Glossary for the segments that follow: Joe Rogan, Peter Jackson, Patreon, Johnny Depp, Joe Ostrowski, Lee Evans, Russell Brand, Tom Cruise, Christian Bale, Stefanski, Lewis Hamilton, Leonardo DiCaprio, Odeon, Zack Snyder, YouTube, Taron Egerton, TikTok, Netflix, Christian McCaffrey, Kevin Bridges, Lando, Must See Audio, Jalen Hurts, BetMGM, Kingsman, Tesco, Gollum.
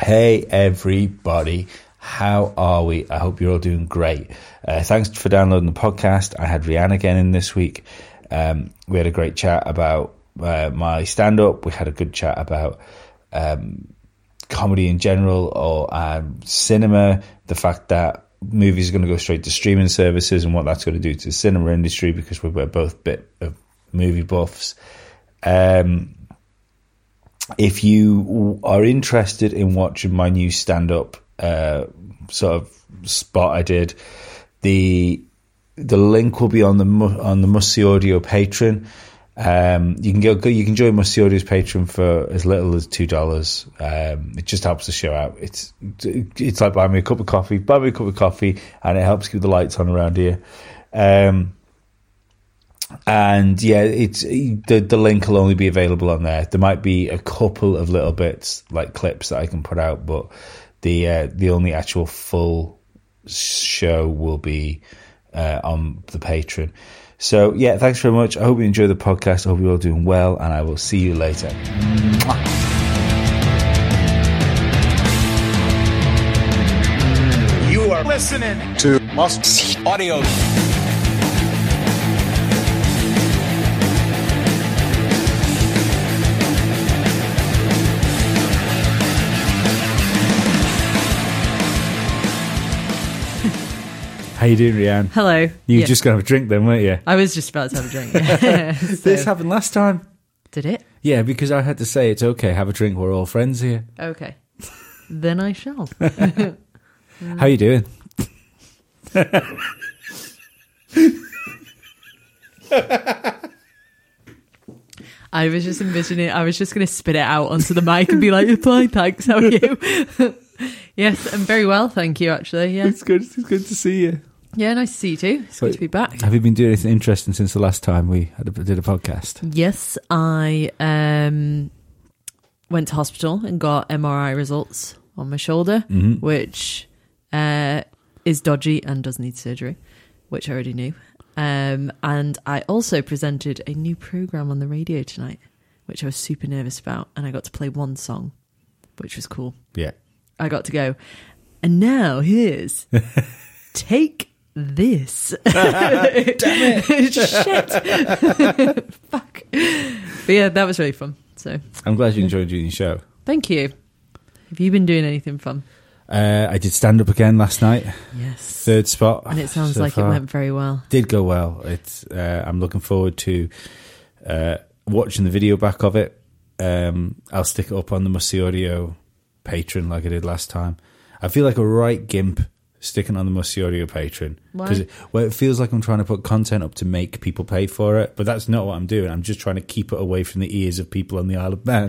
Hey everybody, how are we? I hope you're all doing great. Thanks for downloading the podcast. I had Rhian again in this week. We had a great chat about my stand-up. We had a good chat about comedy in general, or cinema, the fact that movies are going to go straight to streaming services and what that's going to do to the cinema industry, because we're both a bit of movie buffs. If you are interested in watching my new stand-up sort of spot I did, the link will be on the Must See Audio Patreon. You can join Must See Audio's Patreon for as little as $2. It just helps the show out. It's like buy me a cup of coffee, and it helps keep the lights on around here. And yeah, it's the link will only be available on there. There might be a couple of little bits like clips that I can put out, but the only actual full show will be on the Patreon. So yeah, thanks very much. I hope you enjoy the podcast. I hope you're all doing well, and I will see you later. Mwah. You are listening to Must See Audio. How you doing, Rhian? Hello. You were just going to have a drink then, weren't you? I was just about to have a drink. Yeah. So. This happened last time. Did it? Yeah, because I had to say, it's okay, have a drink, we're all friends here. Okay. Then I shall. How you doing? I was just envisioning, I was just going to spit it out onto the mic and be like, fine, thanks, how are you? Yes, I'm very well, thank you, actually. Yeah. It's good to see you. Yeah, nice to see you too. It's good to be back. Have you been doing anything interesting since the last time we did a podcast? Yes, I went to hospital and got MRI results on my shoulder, which is dodgy and does need surgery, which I already knew. And I also presented a new programme on the radio tonight, which I was super nervous about, and I got to play one song, which was cool. Yeah. I got to go, and now here's Take This. Damn it. Shit. Fuck. But yeah, that was really fun. So I'm glad you enjoyed doing your show. Thank you. Have you been doing anything fun? I did stand up again last night. Yes. Third spot. And it sounds like it went very well. Did go well. It's I'm looking forward to watching the video back of it. I'll stick it up on the Must See Audio Patreon like I did last time. I feel like a right gimp sticking on the Must See Audio Patreon, because it feels like I'm trying to put content up to make people pay for it, but that's not what I'm doing. I'm just trying to keep it away from the ears of people on the Isle of Man.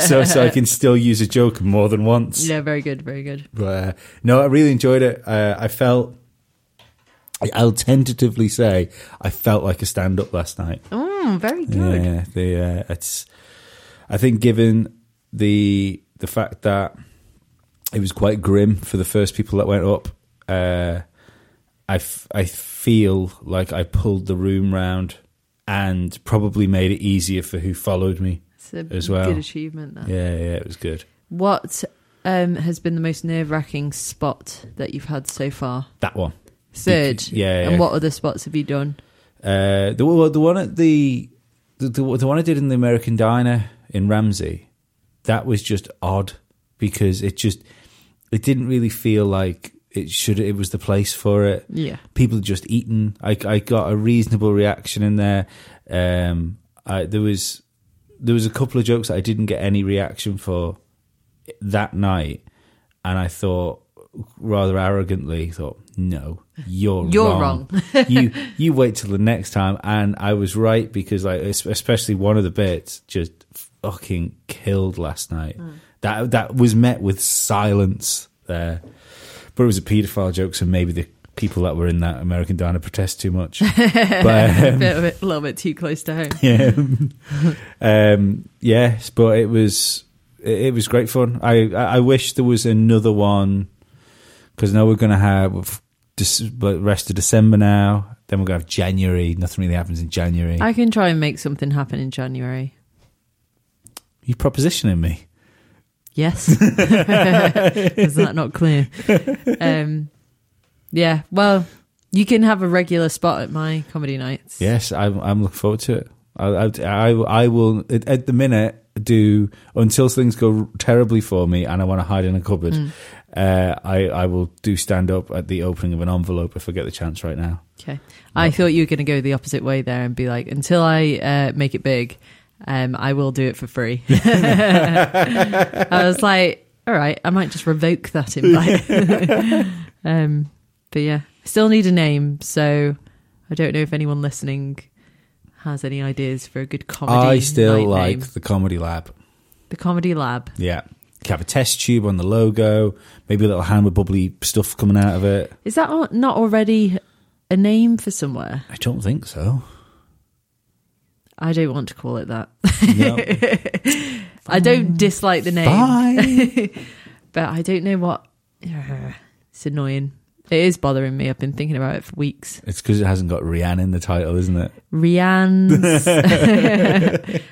so I can still use a joke more than once. Yeah, very good. But no, I really enjoyed it. I'll tentatively say I felt like a stand-up last night. Very good. Yeah, I think given the fact that it was quite grim for the first people that went up, I feel like I pulled the room round and probably made it easier for who followed me as well. It's a good achievement, that. Yeah, it was good. What has been the most nerve-wracking spot that you've had so far? That one. Third? Yeah. And what other spots have you done? The one at the one I did in the American Diner in Ramsey, that was just odd, because it didn't really feel like it was the place for it. Yeah. People just eaten. I got a reasonable reaction in there. There was a couple of jokes that I didn't get any reaction for that night, and I thought rather arrogantly, no, you're wrong. You wait till the next time. And I was right, because like especially one of the bits just fucking killed last night. That was met with silence there, but it was a paedophile joke, so maybe the people that were in that American Diner protest too much, but, a little bit too close to home. Yeah. Yes, but it was great fun. I wish there was another one, because now we're going to have the rest of December now, then we're going to have January. Nothing really happens in January. I can try and make something happen in January. You're propositioning me. Yes. Is that not clear? Yeah, well, you can have a regular spot at my comedy nights. Yes, I'm looking forward to it. I will, at the minute, do, until things go terribly for me and I want to hide in a cupboard, I will do stand-up at the opening of an envelope if I get the chance right now. Okay. I thought you were going to go the opposite way there and be like, until I make it big, I will do it for free. I was like, all right, I might just revoke that invite. But yeah, still need a name, so I don't know if anyone listening has any ideas for a good comedy I still like name. The Comedy Lab. The Comedy Lab. Yeah. You have a test tube on the logo, maybe a little hand with bubbly stuff coming out of it. Is that not already a name for somewhere? I don't think so. I don't want to call it that. No. I don't dislike the name. Bye. But I don't know what... It's annoying. It is bothering me. I've been thinking about it for weeks. It's because it hasn't got Rhian in the title, isn't it? Rhian's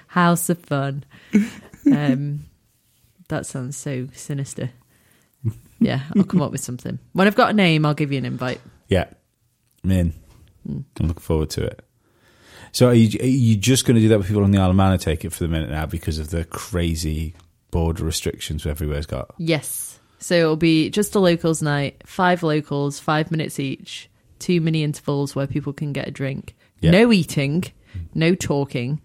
House of Fun. That sounds so sinister. Yeah, I'll come up with something. When I've got a name, I'll give you an invite. Yeah. I'm looking forward to it. So are you just going to do that with people on the Isle of Man, I take it, for the minute now, because of the crazy border restrictions everywhere's got? Yes. So it'll be just a locals night, 5 locals, 5 minutes each, 2 mini intervals where people can get a drink. Yep. No eating, no talking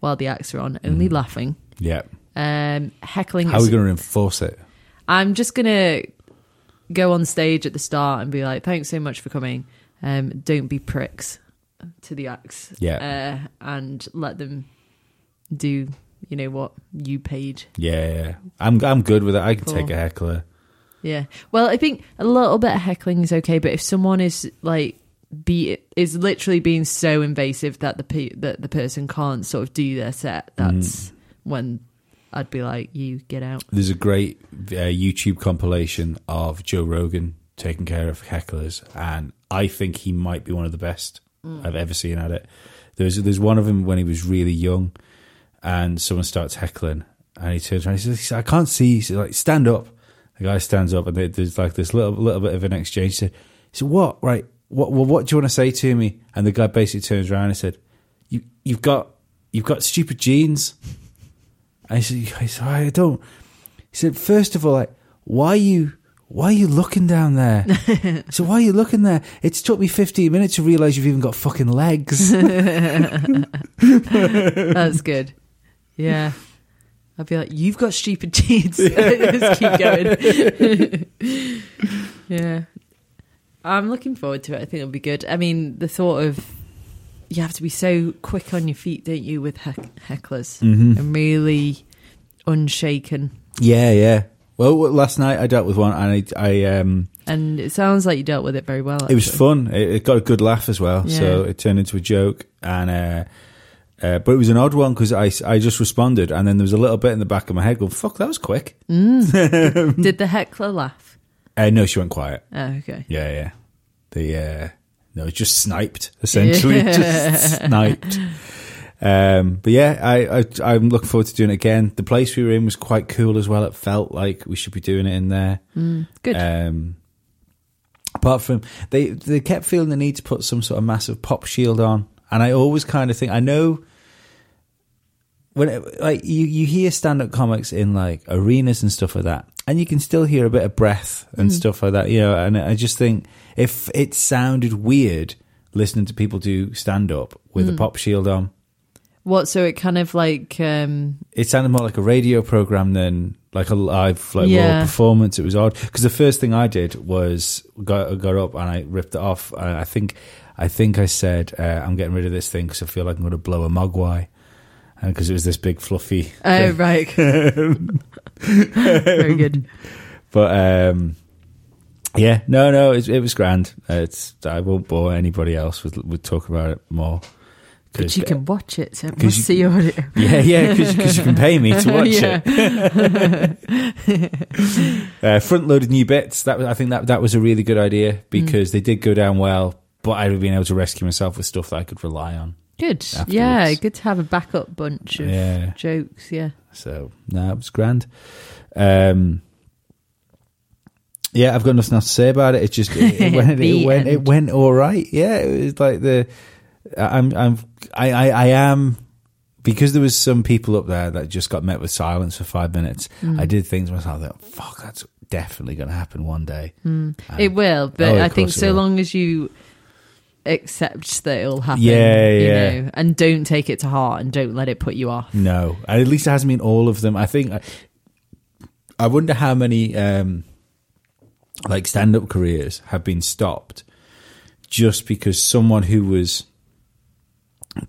while the acts are on, only laughing. Yeah. Heckling. How are we going to enforce it? I'm just going to go on stage at the start and be like, thanks so much for coming. Don't be pricks to the acts. Yeah. And let them do... You know what? You paid. Yeah. I'm good with it. I can take a heckler. Yeah. Well, I think a little bit of heckling is okay, but if someone is like is literally being so invasive that the person can't sort of do their set, that's when I'd be like, you get out. There's a great YouTube compilation of Joe Rogan taking care of hecklers, and I think he might be one of the best I've ever seen at it. There's one of him when he was really young. And someone starts heckling, and he turns around and he says, I can't see. He says, like, stand up. The guy stands up, and there's like this little bit of an exchange. He said, what? Right. What do you want to say to me? And the guy basically turns around and said, you've got stupid genes. And he said, I don't. He said, first of all, like, why are you looking down there? So why are you looking there? It's took me 15 minutes to realize you've even got fucking legs. That's good. Yeah. I'd be like, you've got stupid genes. Just keep going. Yeah. I'm looking forward to it. I think it'll be good. I mean, the thought of, you have to be so quick on your feet, don't you, with hecklers. Mm-hmm. And really unshaken. Yeah. Well, last night I dealt with one, and and it sounds like you dealt with it very well, actually. It was fun. It got a good laugh as well. Yeah. So it turned into a joke, and... but it was an odd one because I just responded, and then there was a little bit in the back of my head going, fuck, that was quick. Did the heckler laugh? No, she went quiet. Oh, okay. Yeah. No, it just sniped, essentially. Yeah. Just sniped. But yeah, I'm looking forward to doing it again. The place we were in was quite cool as well. It felt like we should be doing it in there. Good. Apart from, they kept feeling the need to put some sort of massive pop shield on. And I always kind of think, I know when you hear stand-up comics in like arenas and stuff like that, and you can still hear a bit of breath and stuff like that, you know. And I just think if it sounded weird listening to people do stand-up with a pop shield on. What? So it kind of like it sounded more like a radio program than like a live raw performance. It was odd because the first thing I did was got up and I ripped it off. I think I said, I'm getting rid of this thing because I feel like I'm going to blow a mogwai. Because it was this big, fluffy... Oh, right. Very good. But, yeah, no, it was grand. I won't bore anybody else with talking about it more. But you can watch it, so it must see audio. Yeah, because you can pay me to watch it. Front-loaded new bits. I think that was a really good idea because they did go down well. But I'd have been able to rescue myself with stuff that I could rely on. Good. Afterwards. Yeah, good to have a backup bunch of jokes, yeah. So, no, it was grand. Yeah, I've got nothing else to say about it. It's just it went all right. Yeah, it was like the I am because there was some people up there that just got met with silence for 5 minutes. I did things to myself that fuck, that's definitely going to happen one day. It will, but I think so long as you accept that it'll happen, you know, and don't take it to heart and don't let it put you off. No, at least it hasn't been all of them. I think I wonder how many like stand-up careers have been stopped just because someone who was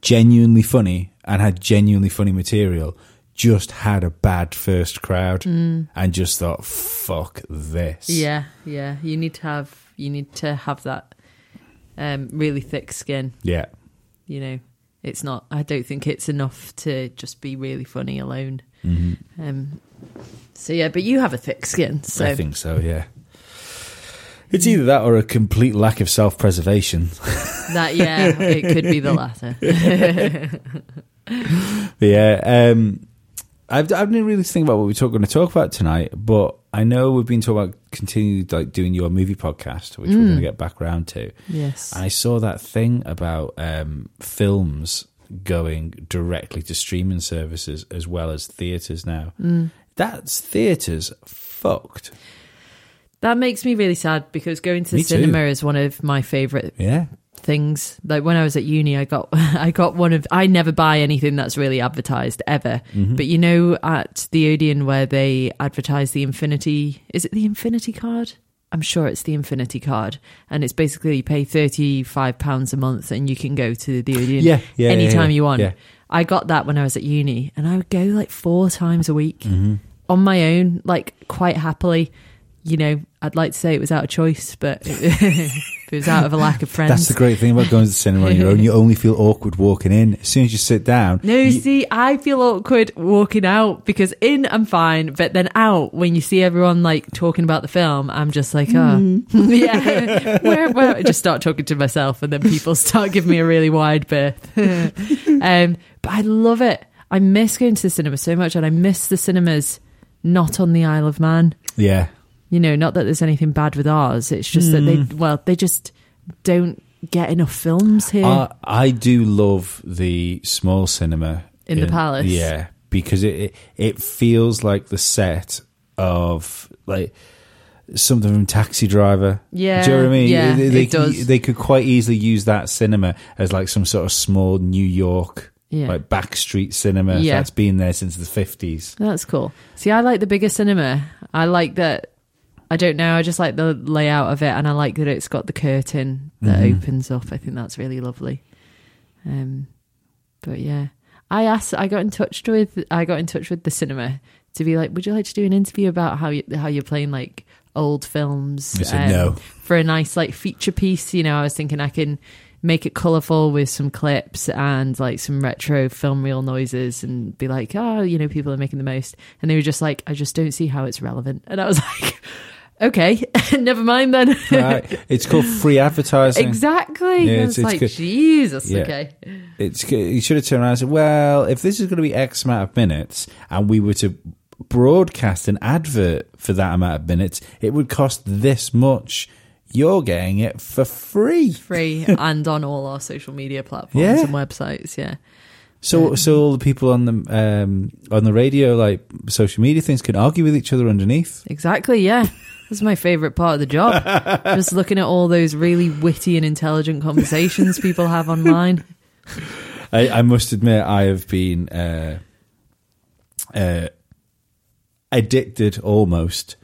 genuinely funny and had genuinely funny material just had a bad first crowd and just thought, fuck this. Yeah. You need to have that really thick skin. Yeah. You know, it's not, I don't think it's enough to just be really funny alone. Mm-hmm. So yeah, but you have a thick skin. So I think so, yeah. It's either that or a complete lack of self-preservation. That, yeah, it could be the latter. Yeah, I didn't really think about what we're going to talk about tonight, but I know we've been talking about continued like doing your movie podcast, which we're going to get back round to. Yes, and I saw that thing about films going directly to streaming services as well as theaters now. That's theaters fucked. That makes me really sad because going to the cinema is one of my favourite things. Like when I was at uni, I got one of... I never buy anything that's really advertised ever. Mm-hmm. But you know at the Odeon where they advertise the Infinity... Is it the Infinity card? I'm sure it's the Infinity card. And it's basically you pay £35 a month and you can go to the Odeon anytime you want. Yeah. I got that when I was at uni and I would go like 4 times a week on my own, like quite happily. You know, I'd like to say it was out of choice, but it was out of a lack of friends. That's the great thing about going to the cinema on your own. You only feel awkward walking in. As soon as you sit down... No, see, I feel awkward walking out because in I'm fine, but then out, when you see everyone, like, talking about the film, I'm just like, yeah, where? I just start talking to myself and then people start giving me a really wide berth. But I love it. I miss going to the cinema so much and I miss the cinemas not on the Isle of Man. Yeah. You know, not that there's anything bad with ours. It's just that they just don't get enough films here. I do love the small cinema. In the Palace. Yeah, because it feels like the set of, like, something from Taxi Driver. Yeah. Do you know what I mean? Yeah, it does. They could quite easily use that cinema as, like, some sort of small New York, like, backstreet cinema that's been there since the 50s. That's cool. See, I like the bigger cinema. I like that... I don't know. I just like the layout of it, and I like that it's got the curtain that opens up. I think that's really lovely. But yeah, I got in touch with the cinema to be like, would you like to do an interview about how you're playing like old films? I said no. For a nice like feature piece. You know, I was thinking I can make it colourful with some clips and like some retro film reel noises and be like, oh, you know, people are making the most. And they were just like, I just don't see how it's relevant. And I was like, okay, never mind then. Right. It's called free advertising. Exactly. Yeah, it's like, Jesus, okay. You should have turned around and said, well, if this is going to be X amount of minutes and we were to broadcast an advert for that amount of minutes, it would cost this much. You're getting it for free. Free and on all our social media platforms and websites, So all the people on the radio, like social media things, can argue with each other underneath. Exactly, yeah. That's my favourite part of the job. Just looking at all those really witty and intelligent conversations people have online. I must admit, I have been addicted almost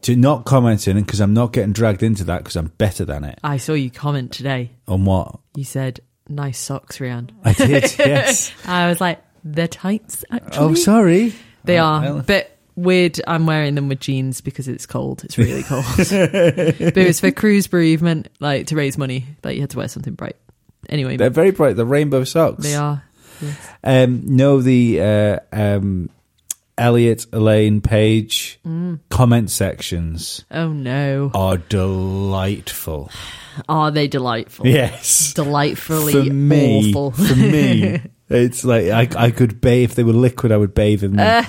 to not commenting, because I'm not getting dragged into that because I'm better than it. I saw you comment today. On what? You said, nice socks, Rhian. I did, yes. I was like, they're tights, actually. Oh, sorry. They are. Well. But weird, I'm wearing them with jeans because it's cold. It's really cold. But it was for cruise bereavement, like to raise money, like you had to wear something bright. Anyway. They're very bright. They're rainbow socks. They are. Yes. Eliot Page comment sections. Oh no, are delightful. Are they delightful? Yes, delightfully for me, awful. For me, it's like I could bathe. If they were liquid, I would bathe in them.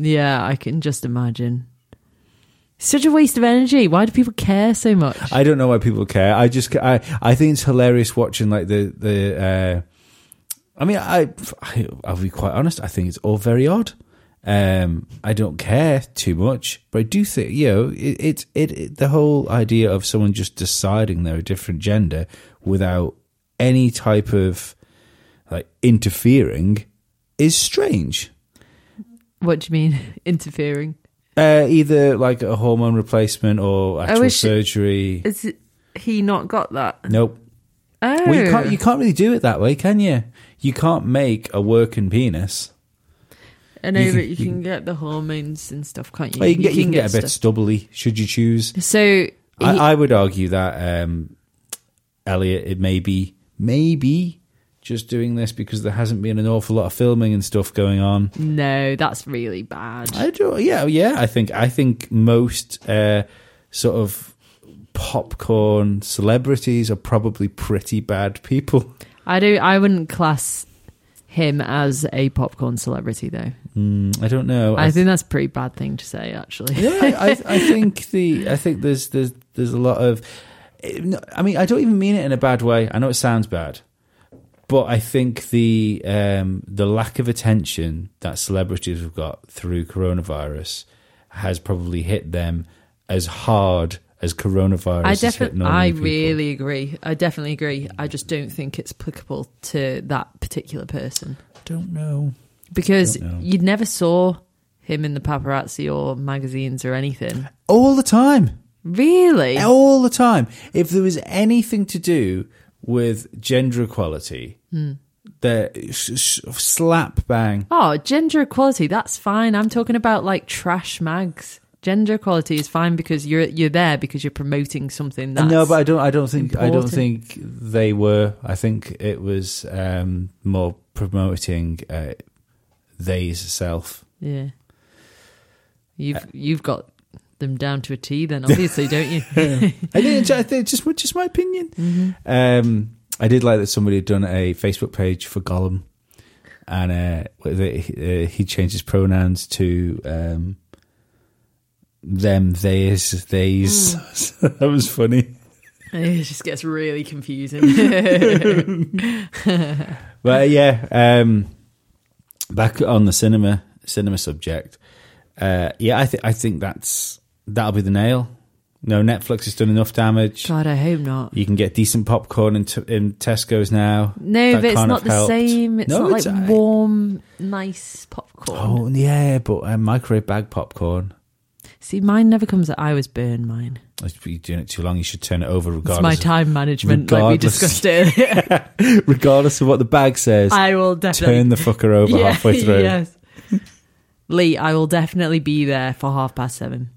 Yeah, I can just imagine. Such a waste of energy. Why do people care so much? I don't know why people care. I think it's hilarious watching like the I mean, I'll be quite honest. I think it's all very odd. I don't care too much, but I do think, you know, it the whole idea of someone just deciding they're a different gender without any type of like interfering is strange. What do you mean interfering? Either like a hormone replacement or actual surgery. Has he not got that? Nope. Oh. Well, you can't really do it that way, can you? You can't make a working penis. I know, but you can get the hormones and stuff, can't you? Well, you can get a bit stubbly, should you choose. So I would argue that Elliot, it may be maybe just doing this because there hasn't been an awful lot of filming and stuff going on. No, that's really bad. I do. Yeah. I think most sort of popcorn celebrities are probably pretty bad people. I wouldn't class him as a popcorn celebrity, though. I don't know. I think that's a pretty bad thing to say, actually. Yeah, I think there's a lot of. I mean, I don't even mean it in a bad way. I know it sounds bad, but I think the lack of attention that celebrities have got through coronavirus has probably hit them as hard as coronavirus has hit normal people. I definitely agree. I just don't think it's applicable to that particular person. Don't know. Because you never saw him in the paparazzi or magazines or anything. All the time. Really? All the time. If there was anything to do with gender equality, the slap bang. Oh, gender equality, that's fine. I'm talking about like trash mags. Gender equality is fine because you're there because you're promoting something that's no, but I don't think they were. I think it was more promoting they's self. Yeah, you've got them down to a T, then obviously, don't you? I think just my opinion. Mm-hmm. I did like that somebody had done a Facebook page for Gollum, and he changed his pronouns to. Them, theys. That was funny. It just gets really confusing. But yeah, back on the cinema subject. Yeah, I think that'll be the nail. No, Netflix has done enough damage. God, I hope not. You can get decent popcorn in Tesco's now. No, that but it's not the helped. Same. It's not like warm, nice popcorn. Oh yeah, but microwave bag popcorn. See, mine never comes out. I always burn mine. If you're doing it too long, you should turn it over regardless. It's my time management, like we discussed earlier. Regardless of what the bag says, I will definitely turn the fucker over halfway through. Yes. Lee, I will definitely be there for 7:30,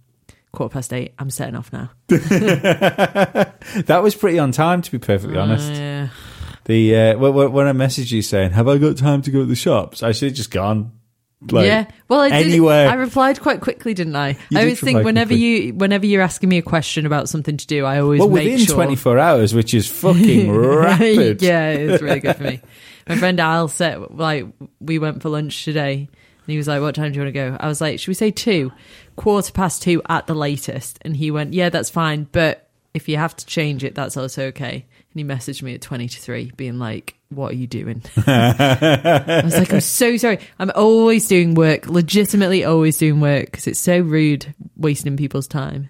8:15. I'm setting off now. That was pretty on time, to be perfectly honest. Yeah. The when I messaged you saying, have I got time to go to the shops? I should have just gone. Like, yeah, well, I replied quite quickly, didn't I? I always think whenever you're asking me a question about something to do, I always make sure. Well, within 24 hours, which is fucking rapid. Yeah, it's really good for me. My friend Al said, like, we went for lunch today, and he was like, what time do you want to go? I was like, should we say 2? 2:15 at the latest. And he went, yeah, that's fine, but if you have to change it, that's also okay. And he messaged me at 2:40, being like, what are you doing? I was like, I'm so sorry. I'm always doing work, legitimately always doing work, because it's so rude wasting people's time.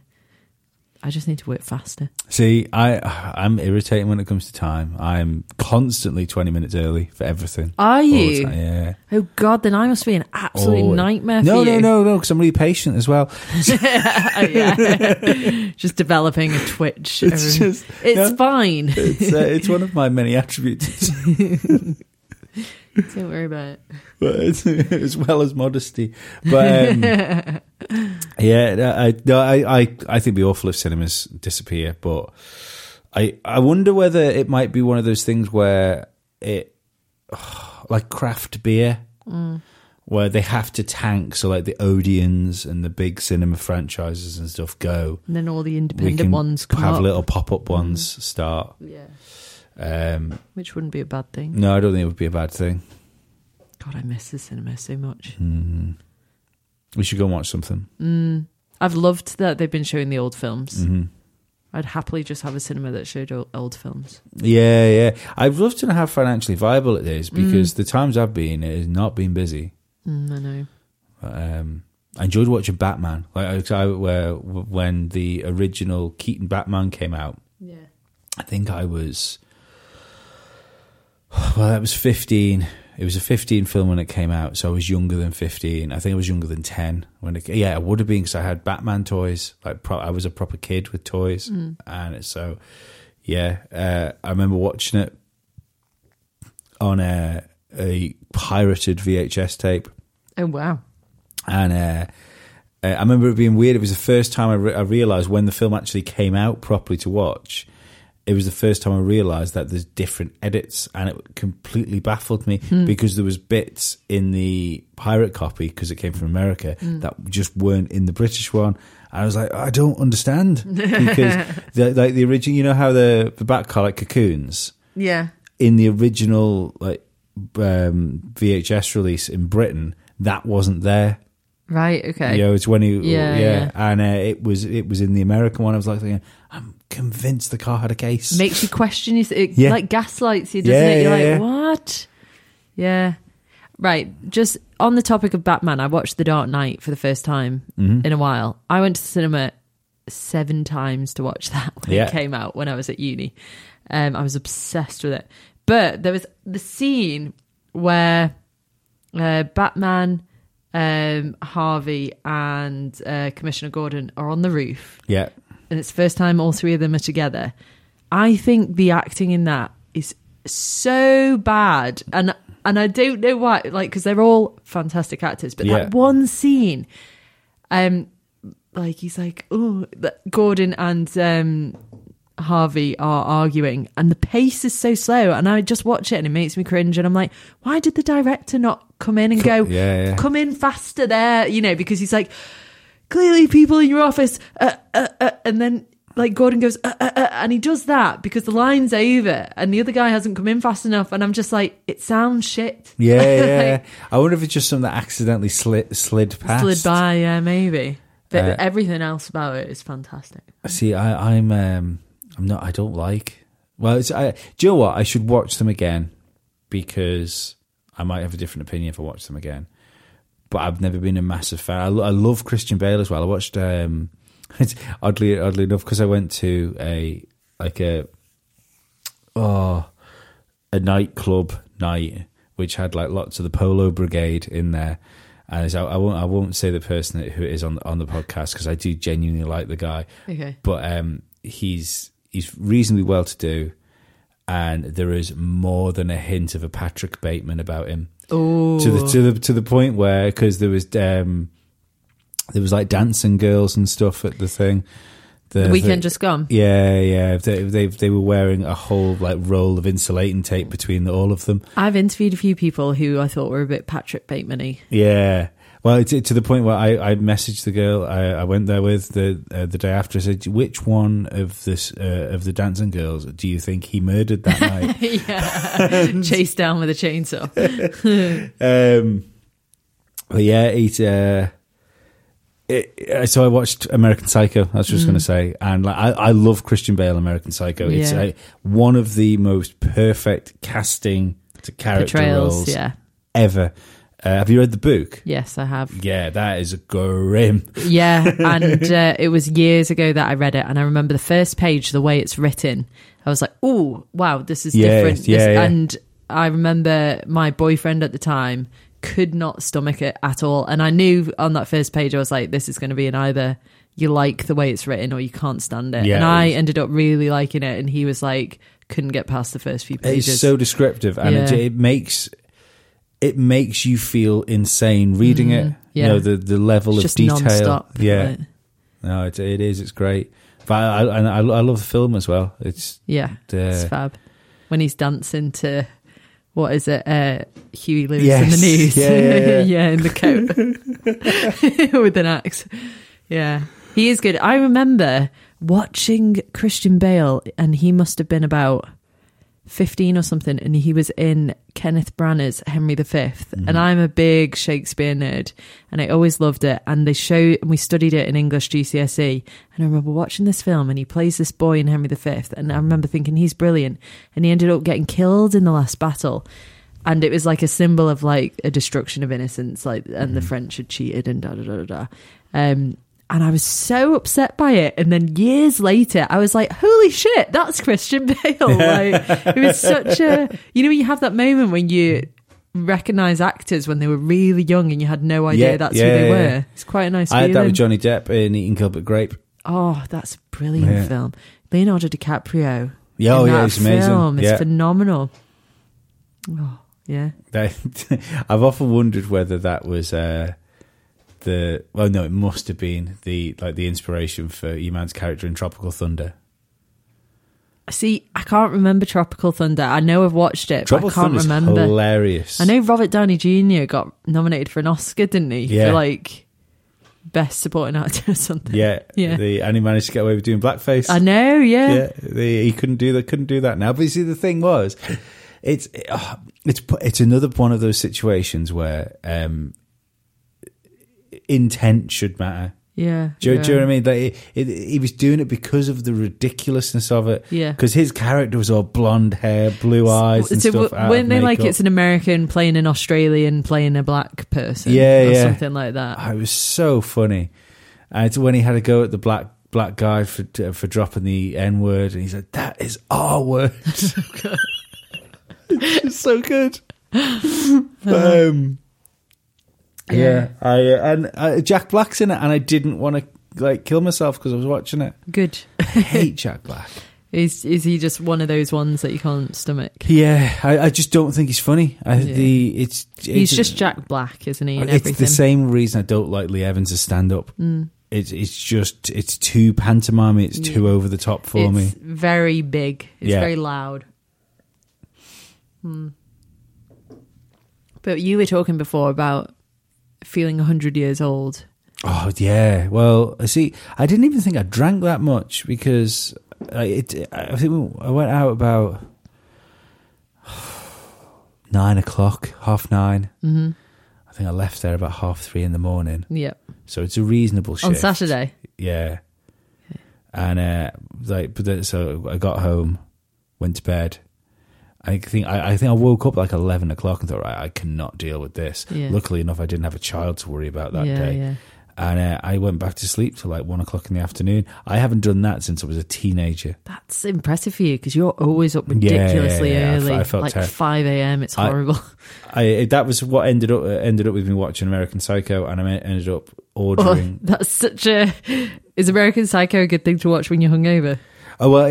I just need to work faster. See, I'm irritating when it comes to time. I'm constantly 20 minutes early for everything. Are you? Yeah. Oh, God, then I must be an absolute nightmare for you. No, because I'm really patient as well. Yeah. Just developing a twitch. It's fine. It's one of my many attributes. Don't worry about it. But, as well as modesty. But yeah, I think it'd be awful if cinemas disappear. But I wonder whether it might be one of those things where it, like craft beer, where they have to tank. So like the Odeons and the big cinema franchises and stuff go, and then all the independent ones come up. Have little pop-up ones start. Yeah. Which wouldn't be a bad thing. No, I don't think it would be a bad thing. God, I miss the cinema so much. Mm. We should go and watch something. Mm. I've loved that they've been showing the old films. Mm-hmm. I'd happily just have a cinema that showed old films. Yeah, yeah. I'd love to know how financially viable it is, because the times I've been, it has not been busy. I know. But, I enjoyed watching Batman. Like when the original Keaton Batman came out. Yeah. I think I was... Well, that was 15. It was a 15 film when it came out, so I was younger than 15. I think I was younger than 10 when it. Yeah, I would have been, because I had Batman toys. Like I was a proper kid with toys, and so yeah. I remember watching it on a pirated VHS tape. Oh wow! And I remember it being weird. It was the first time I realized when the film actually came out properly to watch. It was the first time I realised that there's different edits, and it completely baffled me because there was bits in the pirate copy, because it came from America, that just weren't in the British one. And I was like, I don't understand, because like the original, you know how the bat car, like Cocoons, yeah, in the original like VHS release in Britain, that wasn't there. Right, okay. You know, it's when he... Yeah, yeah. And it was in the American one. I was like thinking, I'm convinced the car had a case. Makes you question you. It like gaslights you, doesn't it? You're like, what? Yeah. Right, just on the topic of Batman, I watched The Dark Knight for the first time in a while. I went to the cinema 7 times to watch that when it came out when I was at uni. I was obsessed with it. But there was the scene where Batman... Harvey and Commissioner Gordon are on the roof. Yeah. And it's the first time all three of them are together. I think the acting in that is so bad. And I don't know why, like, because they're all fantastic actors, but that one scene, like, he's like, oh, Gordon and Harvey are arguing, and the pace is so slow, and I just watch it and it makes me cringe, and I'm like, why did the director not come in and go come in faster there, you know, because he's like, clearly people in your office and then like Gordon goes and he does that because the line's over and the other guy hasn't come in fast enough, and I'm just like, it sounds shit. Like, I wonder if it's just something that accidentally slid past, slid by. Yeah, maybe. But everything else about it is fantastic. See, I'm not. I don't like. Well, do you know what? I should watch them again, because I might have a different opinion if I watch them again. But I've never been a massive fan. I love Christian Bale as well. I watched. It's oddly enough, because I went to a nightclub night which had like lots of the Polo Brigade in there. And so I won't say the person who it is on the podcast, because I do genuinely like the guy. Okay, but He's reasonably well-to-do, and there is more than a hint of a Patrick Bateman about him. Oh, to the point where, because there was like dancing girls and stuff at the thing. The weekend just gone. Yeah, yeah. They were wearing a whole like roll of insulating tape between all of them. I've interviewed a few people who I thought were a bit Patrick Bateman-y. Yeah. Well, it's to the point where I messaged the girl I went there with the day after. I said, "Which one of this of the dancing girls do you think he murdered that night?" Chased down with a chainsaw. But yeah, so I watched American Psycho. I was just going to say, and like, I love Christian Bale, American Psycho. Yeah. It's one of the most perfect casting to character roles ever. Have you read the book? Yes, I have. Yeah, that is grim. Yeah, and it was years ago that I read it, and I remember the first page, the way it's written. I was like, oh, wow, this is different. Yeah, yeah. And I remember my boyfriend at the time could not stomach it at all. And I knew on that first page, I was like, this is going to be an either you like the way it's written or you can't stand it. Yeah, and I ended up really liking it, and he was like, couldn't get past the first few pages. It's so descriptive, and it makes... It makes you feel insane reading it. Yeah. You know, the level it's of just detail. Non-stop, yeah. Right? No, it is. It's great. But I love the film as well. It's it's fab. When he's dancing to what is it? Huey Lewis in the news. Yeah, yeah, yeah. In the coat with an axe. Yeah, he is good. I remember watching Christian Bale, and he must have been about 15 or something, and he was in Kenneth Branagh's Henry V. Mm-hmm. And I'm a big Shakespeare nerd, and I always loved it. And they show, and we studied it in English GCSE. And I remember watching this film, and he plays this boy in Henry V. And I remember thinking he's brilliant. And he ended up getting killed in the last battle. And it was like a symbol of like a destruction of innocence, like, and the French had cheated and da da da da da. And I was so upset by it. And then years later, I was like, holy shit, that's Christian Bale. Like, it was such a... You know, you have that moment when you recognise actors when they were really young and you had no idea that's who they were. It's quite a nice feeling. I had that with Johnny Depp in Eating Gilbert Grape. Oh, that's a brilliant film. Leonardo DiCaprio. Yeah, it's amazing. It's phenomenal. Oh, yeah. I've often wondered whether that was... it must have been the inspiration for E-Man's character in Tropical Thunder. See, I can't remember Tropical Thunder. I know I've watched it, but I can't remember. Tropical Thunder is hilarious. I know Robert Downey Jr. got nominated for an Oscar, didn't he? Yeah. For like best supporting actor or something. Yeah. And he managed to get away with doing blackface. I know. Yeah. He couldn't do that now. But you see, the thing was, it's another one of those situations where. Intent should matter. Yeah. Do you know what I mean? Like he was doing it because of the ridiculousness of it. Yeah. Because his character was all blonde hair, blue eyes, and stuff. Weren't they like it's an American playing an Australian playing a black person? Yeah, or something like that. Oh, it was so funny. It's when he had a go at the black guy for dropping the N word, and he's like, "That is our word." So good. It's so good. Yeah, and Jack Black's in it, and I didn't want to like kill myself because I was watching it. Good. I hate Jack Black. Is he just one of those ones that you can't stomach? Yeah, I just don't think he's funny. He's just Jack Black, isn't he? It's the same reason I don't like Lee Evans as stand-up. It's too pantomimey. It's too over the top for me. It's very big. It's very loud. But you were talking before about feeling 100 years old. Oh, yeah. Well, see, I didn't even think I drank that much because I think I went out about 9 o'clock, 9:30. Mm-hmm. I think I left there about 3:30 in the morning. Yep. So it's a reasonable shift. On Saturday? Yeah. Okay. And so I got home, went to bed. I think I woke up like 11 o'clock and thought, right, I cannot deal with this. Yeah. Luckily enough, I didn't have a child to worry about that day. Yeah. And I went back to sleep till like 1 o'clock in the afternoon. I haven't done that since I was a teenager. That's impressive for you because you're always up ridiculously early. I felt like 5 a.m. It's horrible. That was what ended up with me watching American Psycho, and I ended up ordering. Oh, that's such a... Is American Psycho a good thing to watch when you're hungover? Oh, well,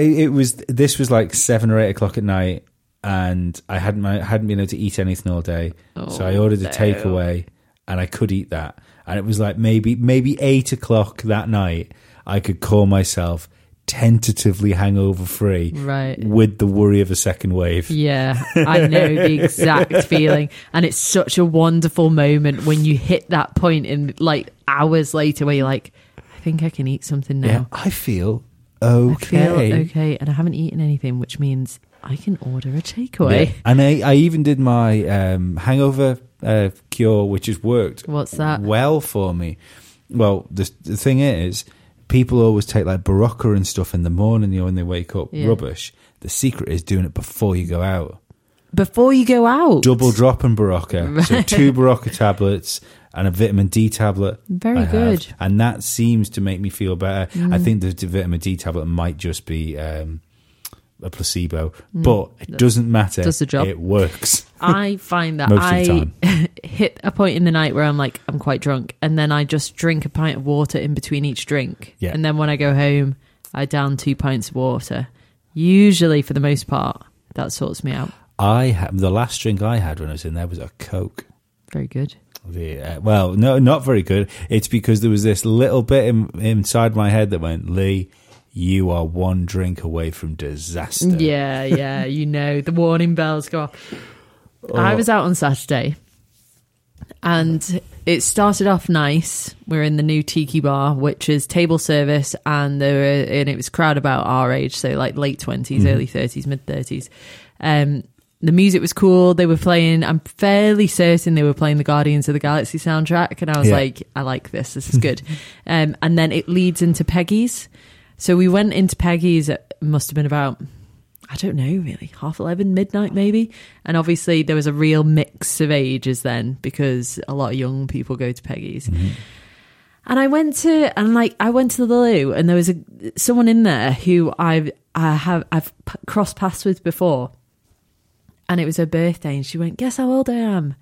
this was like 7 or 8 o'clock at night. And I hadn't been able to eat anything all day, so I ordered a takeaway, and I could eat that. And it was like maybe 8 o'clock that night, I could call myself tentatively hangover free, right? With the worry of a second wave. Yeah, I know the exact feeling, and it's such a wonderful moment when you hit that point in like hours later, where you're like, I think I can eat something now. Yeah, I feel okay. And I haven't eaten anything, which means I can order a takeaway. Yeah. And I even did my hangover cure, which has worked. What's that? Well, for me. Well, the thing is, people always take like Barocca and stuff in the morning, when they wake up. Yeah. Rubbish. The secret is doing it before you go out. Before you go out? Double drop and Barocca. Right. So 2 Barocca tablets and a vitamin D tablet. Very good. And that seems to make me feel better. I think the vitamin D tablet might just be... a placebo, but it doesn't matter. Does the job. It works. I find that I hit a point in the night where I'm like, I'm quite drunk, and then I just drink a pint of water in between each drink. Yeah. And then when I go home, I down 2 pints of water. Usually, for the most part, that sorts me out. The last drink I had when I was in there was a Coke. Very good. Well, no, not very good. It's because there was this little bit inside my head that went, Lee... You are 1 drink away from disaster. Yeah, you know, the warning bells go off. Oh. I was out on Saturday, and it started off nice. We're in the new Tiki Bar, which is table service, and it was crowd about our age, so like late 20s, early 30s, mid 30s. The music was cool. They were playing, I'm fairly certain they were playing the Guardians of the Galaxy soundtrack. And I was like, I like this. This is good. And then it leads into Peggy's. So we went into Peggy's. It must have been about, I don't know, really, 11:30, midnight maybe. And obviously there was a real mix of ages then because a lot of young people go to Peggy's. Mm-hmm. And I went to the loo, and there was someone in there who I've crossed paths with before. And it was her birthday, and she went, "Guess how old I am?"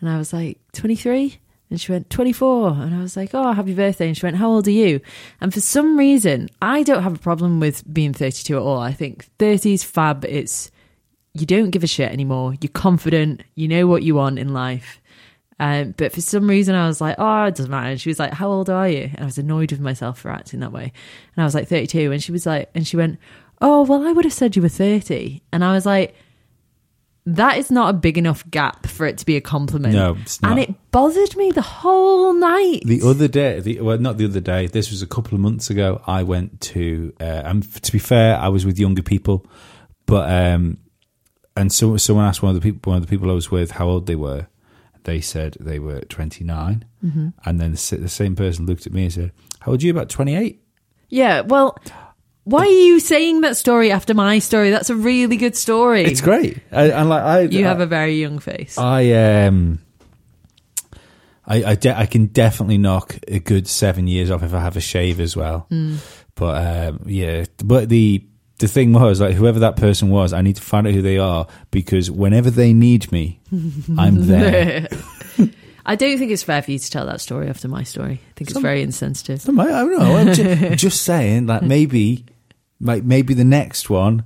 And I was like, 23. And she went, 24. And I was like, "Oh, happy birthday." And she went, "How old are you?" And for some reason, I don't have a problem with being 32 at all. I think 30's fab. It's, you don't give a shit anymore. You're confident. You know what you want in life. But for some reason, I was like, "Oh, it doesn't matter." And she was like, "How old are you?" And I was annoyed with myself for acting that way. And I was like, 32. And she was like, and she went, "Oh, well, I would have said you were 30. And I was like, that is not a big enough gap for it to be a compliment. No, it's not. And it bothered me the whole night. The other day, this was a couple of months ago, I went to, and to be fair, I was with younger people, but, and so someone asked one of the people I was with how old they were. They said they were 29. Mm-hmm. And then the same person looked at me and said, "How old are you, about 28? Yeah, well... Why are you saying that story after my story? That's a really good story. It's great. You have a very young face. I can definitely knock a good 7 years off if I have a shave as well. Mm. But but the thing was, like, whoever that person was, I need to find out who they are, because whenever they need me, I'm there. I don't think it's fair for you to tell that story after my story. I think it's very insensitive. I don't know. I'm just saying that maybe the next one,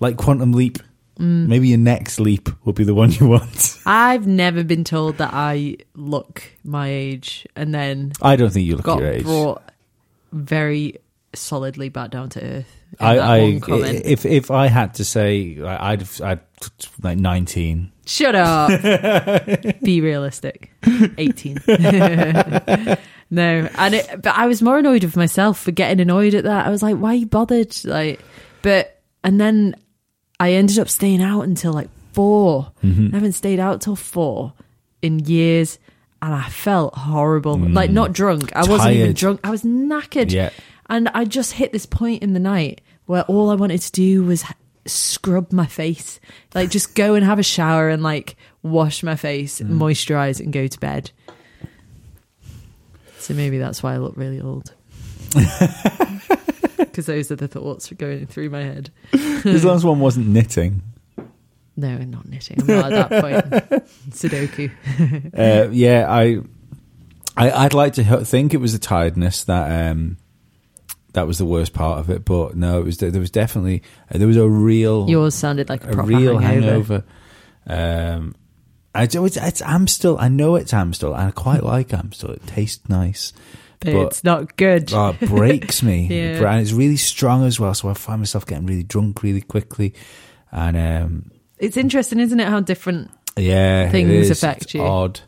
like Quantum Leap, maybe your next leap will be the one you want. I've never been told that I look my age, and then I don't think you look your age. Brought very solidly back down to earth. If I had to say, I'd like 19. Shut up. Be realistic. 18. No, but I was more annoyed with myself for getting annoyed at that. I was like, why are you bothered? And then I ended up staying out until like 4. Mm-hmm. I haven't stayed out till 4 in years, and I felt horrible. Like, not drunk. I wasn't even drunk. I was knackered. Yeah. And I just hit this point in the night where all I wanted to do was scrub my face, like just go and have a shower and like wash my face, moisturize, and go to bed. So maybe that's why I look really old, because those are the thoughts going through my head. As long as one wasn't knitting. No, I'm not knitting. I'm not at that point. Sudoku. I'd like to think it was the tiredness that. That was the worst part of it, but no, there was a real. Yours sounded like a real hangover. It's Amstel. I know it's Amstel, and I quite like Amstel. It tastes nice, but it's not good. Oh, it breaks me, yeah. And it's really strong as well. So I find myself getting really drunk really quickly, and it's interesting, isn't it? How different, things affect it's you. Odd.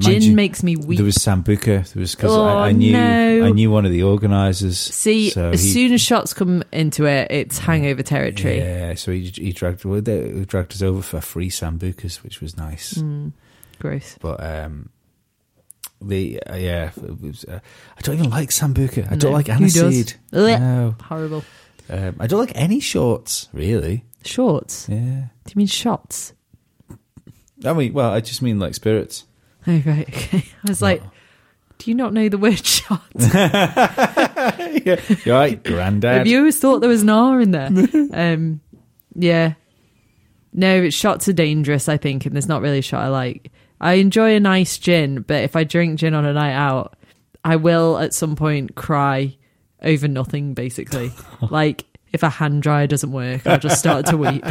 Gin makes me weak. There was Sambuca. There was, because I knew one of the organisers. See, so as soon as shots come into it, it's hangover territory. Yeah, so he dragged us over for free Sambucas, which was nice. Gross, but it was, I don't even like Sambuca. I don't like aniseed. No, horrible. I don't like any shorts really. Shorts? Yeah. Do you mean shots? I mean, well, I just mean like spirits. Oh, right, okay. I was like, do you not know the word shot? Yeah, you're right, granddad. Have you always thought there was an R in there? Yeah. No, shots are dangerous, I think, and there's not really a shot I like. I enjoy a nice gin, but if I drink gin on a night out, I will at some point cry over nothing, basically. Like, if a hand dryer doesn't work, I'll just start to weep.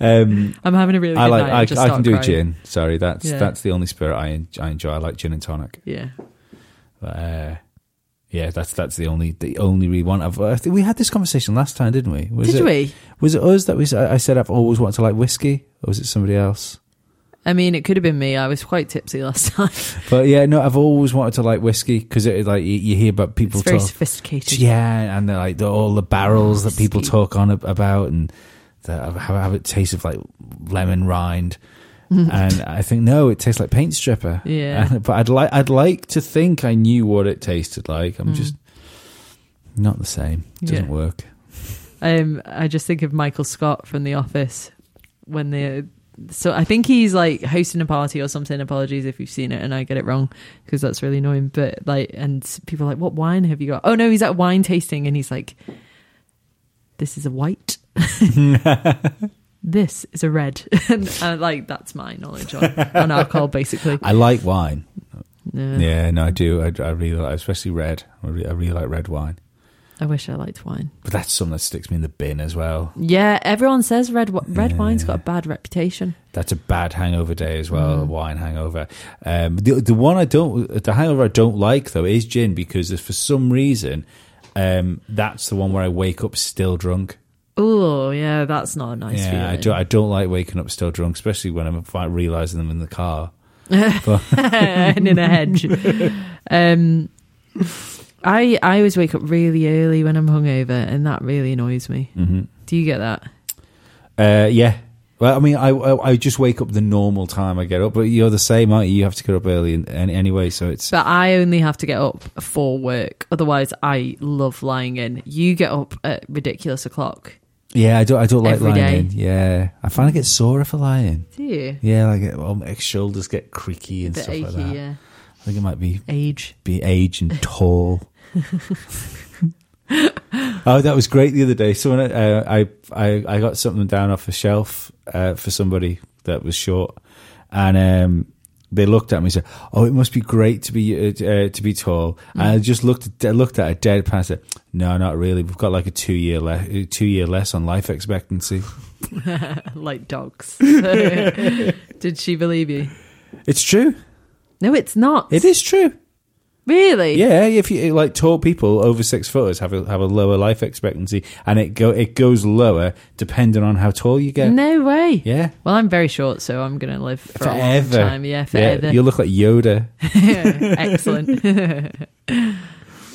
I'm having a really good night. I can do crying. Gin. Sorry, that's the only spirit I enjoy. I like gin and tonic. Yeah, but, that's the only really one. I think we had this conversation last time, didn't we? Was it us that we? I said I've always wanted to like whiskey, or was it somebody else? I mean, it could have been me. I was quite tipsy last time. But yeah, no, I've always wanted to like whiskey, because it, like, you hear about people. It's very sophisticated. Yeah, and they're like all the barrels that people talk on about and. that have it taste of like lemon rind. And I think, no, it tastes like paint stripper. Yeah. But I'd like to think I knew what it tasted like. I'm just not the same. It doesn't work. I just think of Michael Scott from The Office when they... So I think he's like hosting a party or something. Apologies if you've seen it and I get it wrong because that's really annoying. But like, and people are like, what wine have you got? Oh no, he's at wine tasting and he's like, this is a white. This is a red. And like, that's my knowledge on alcohol, basically. I like wine. Yeah, no, I do. I really like, especially red. I really like red wine. I wish I liked wine. But that's something that sticks me in the bin as well. Yeah, everyone says red wine's got a bad reputation. That's a bad hangover day as well, a wine hangover. The hangover I don't like, though, is gin, because for some reason, that's the one where I wake up still drunk. Oh, yeah, that's not a nice feeling. I don't like waking up still drunk, especially when I'm realising them in the car. And in a hedge. I always wake up really early when I'm hungover, and that really annoys me. Mm-hmm. Do you get that? Yeah. Well, I mean, I just wake up the normal time I get up, but you're the same, aren't you? You have to get up early anyway, so it's... But I only have to get up for work. Otherwise, I love lying in. You get up at ridiculous o'clock. Yeah, I don't like lying in. Yeah, I find I get sore if I lie in. Do you? Yeah, like my shoulders get creaky and stuff achy, like that. Yeah. I think it might be age. Be age and tall. Oh, that was great the other day. Someone, I got something down off a shelf for somebody that was short, and they looked at me and said, "Oh, it must be great to be tall." And I just looked at her dead past it. No, not really. We've got like a 2 year less on life expectancy. Like dogs. Did she believe you? It's true. No, it's not. It is true. Really? Yeah. If you like tall people over 6 footers have a lower life expectancy, and it goes lower depending on how tall you get. No way. Yeah. Well, I'm very short, so I'm gonna live forever. A long time. Yeah, forever. Yeah, you look like Yoda. Excellent.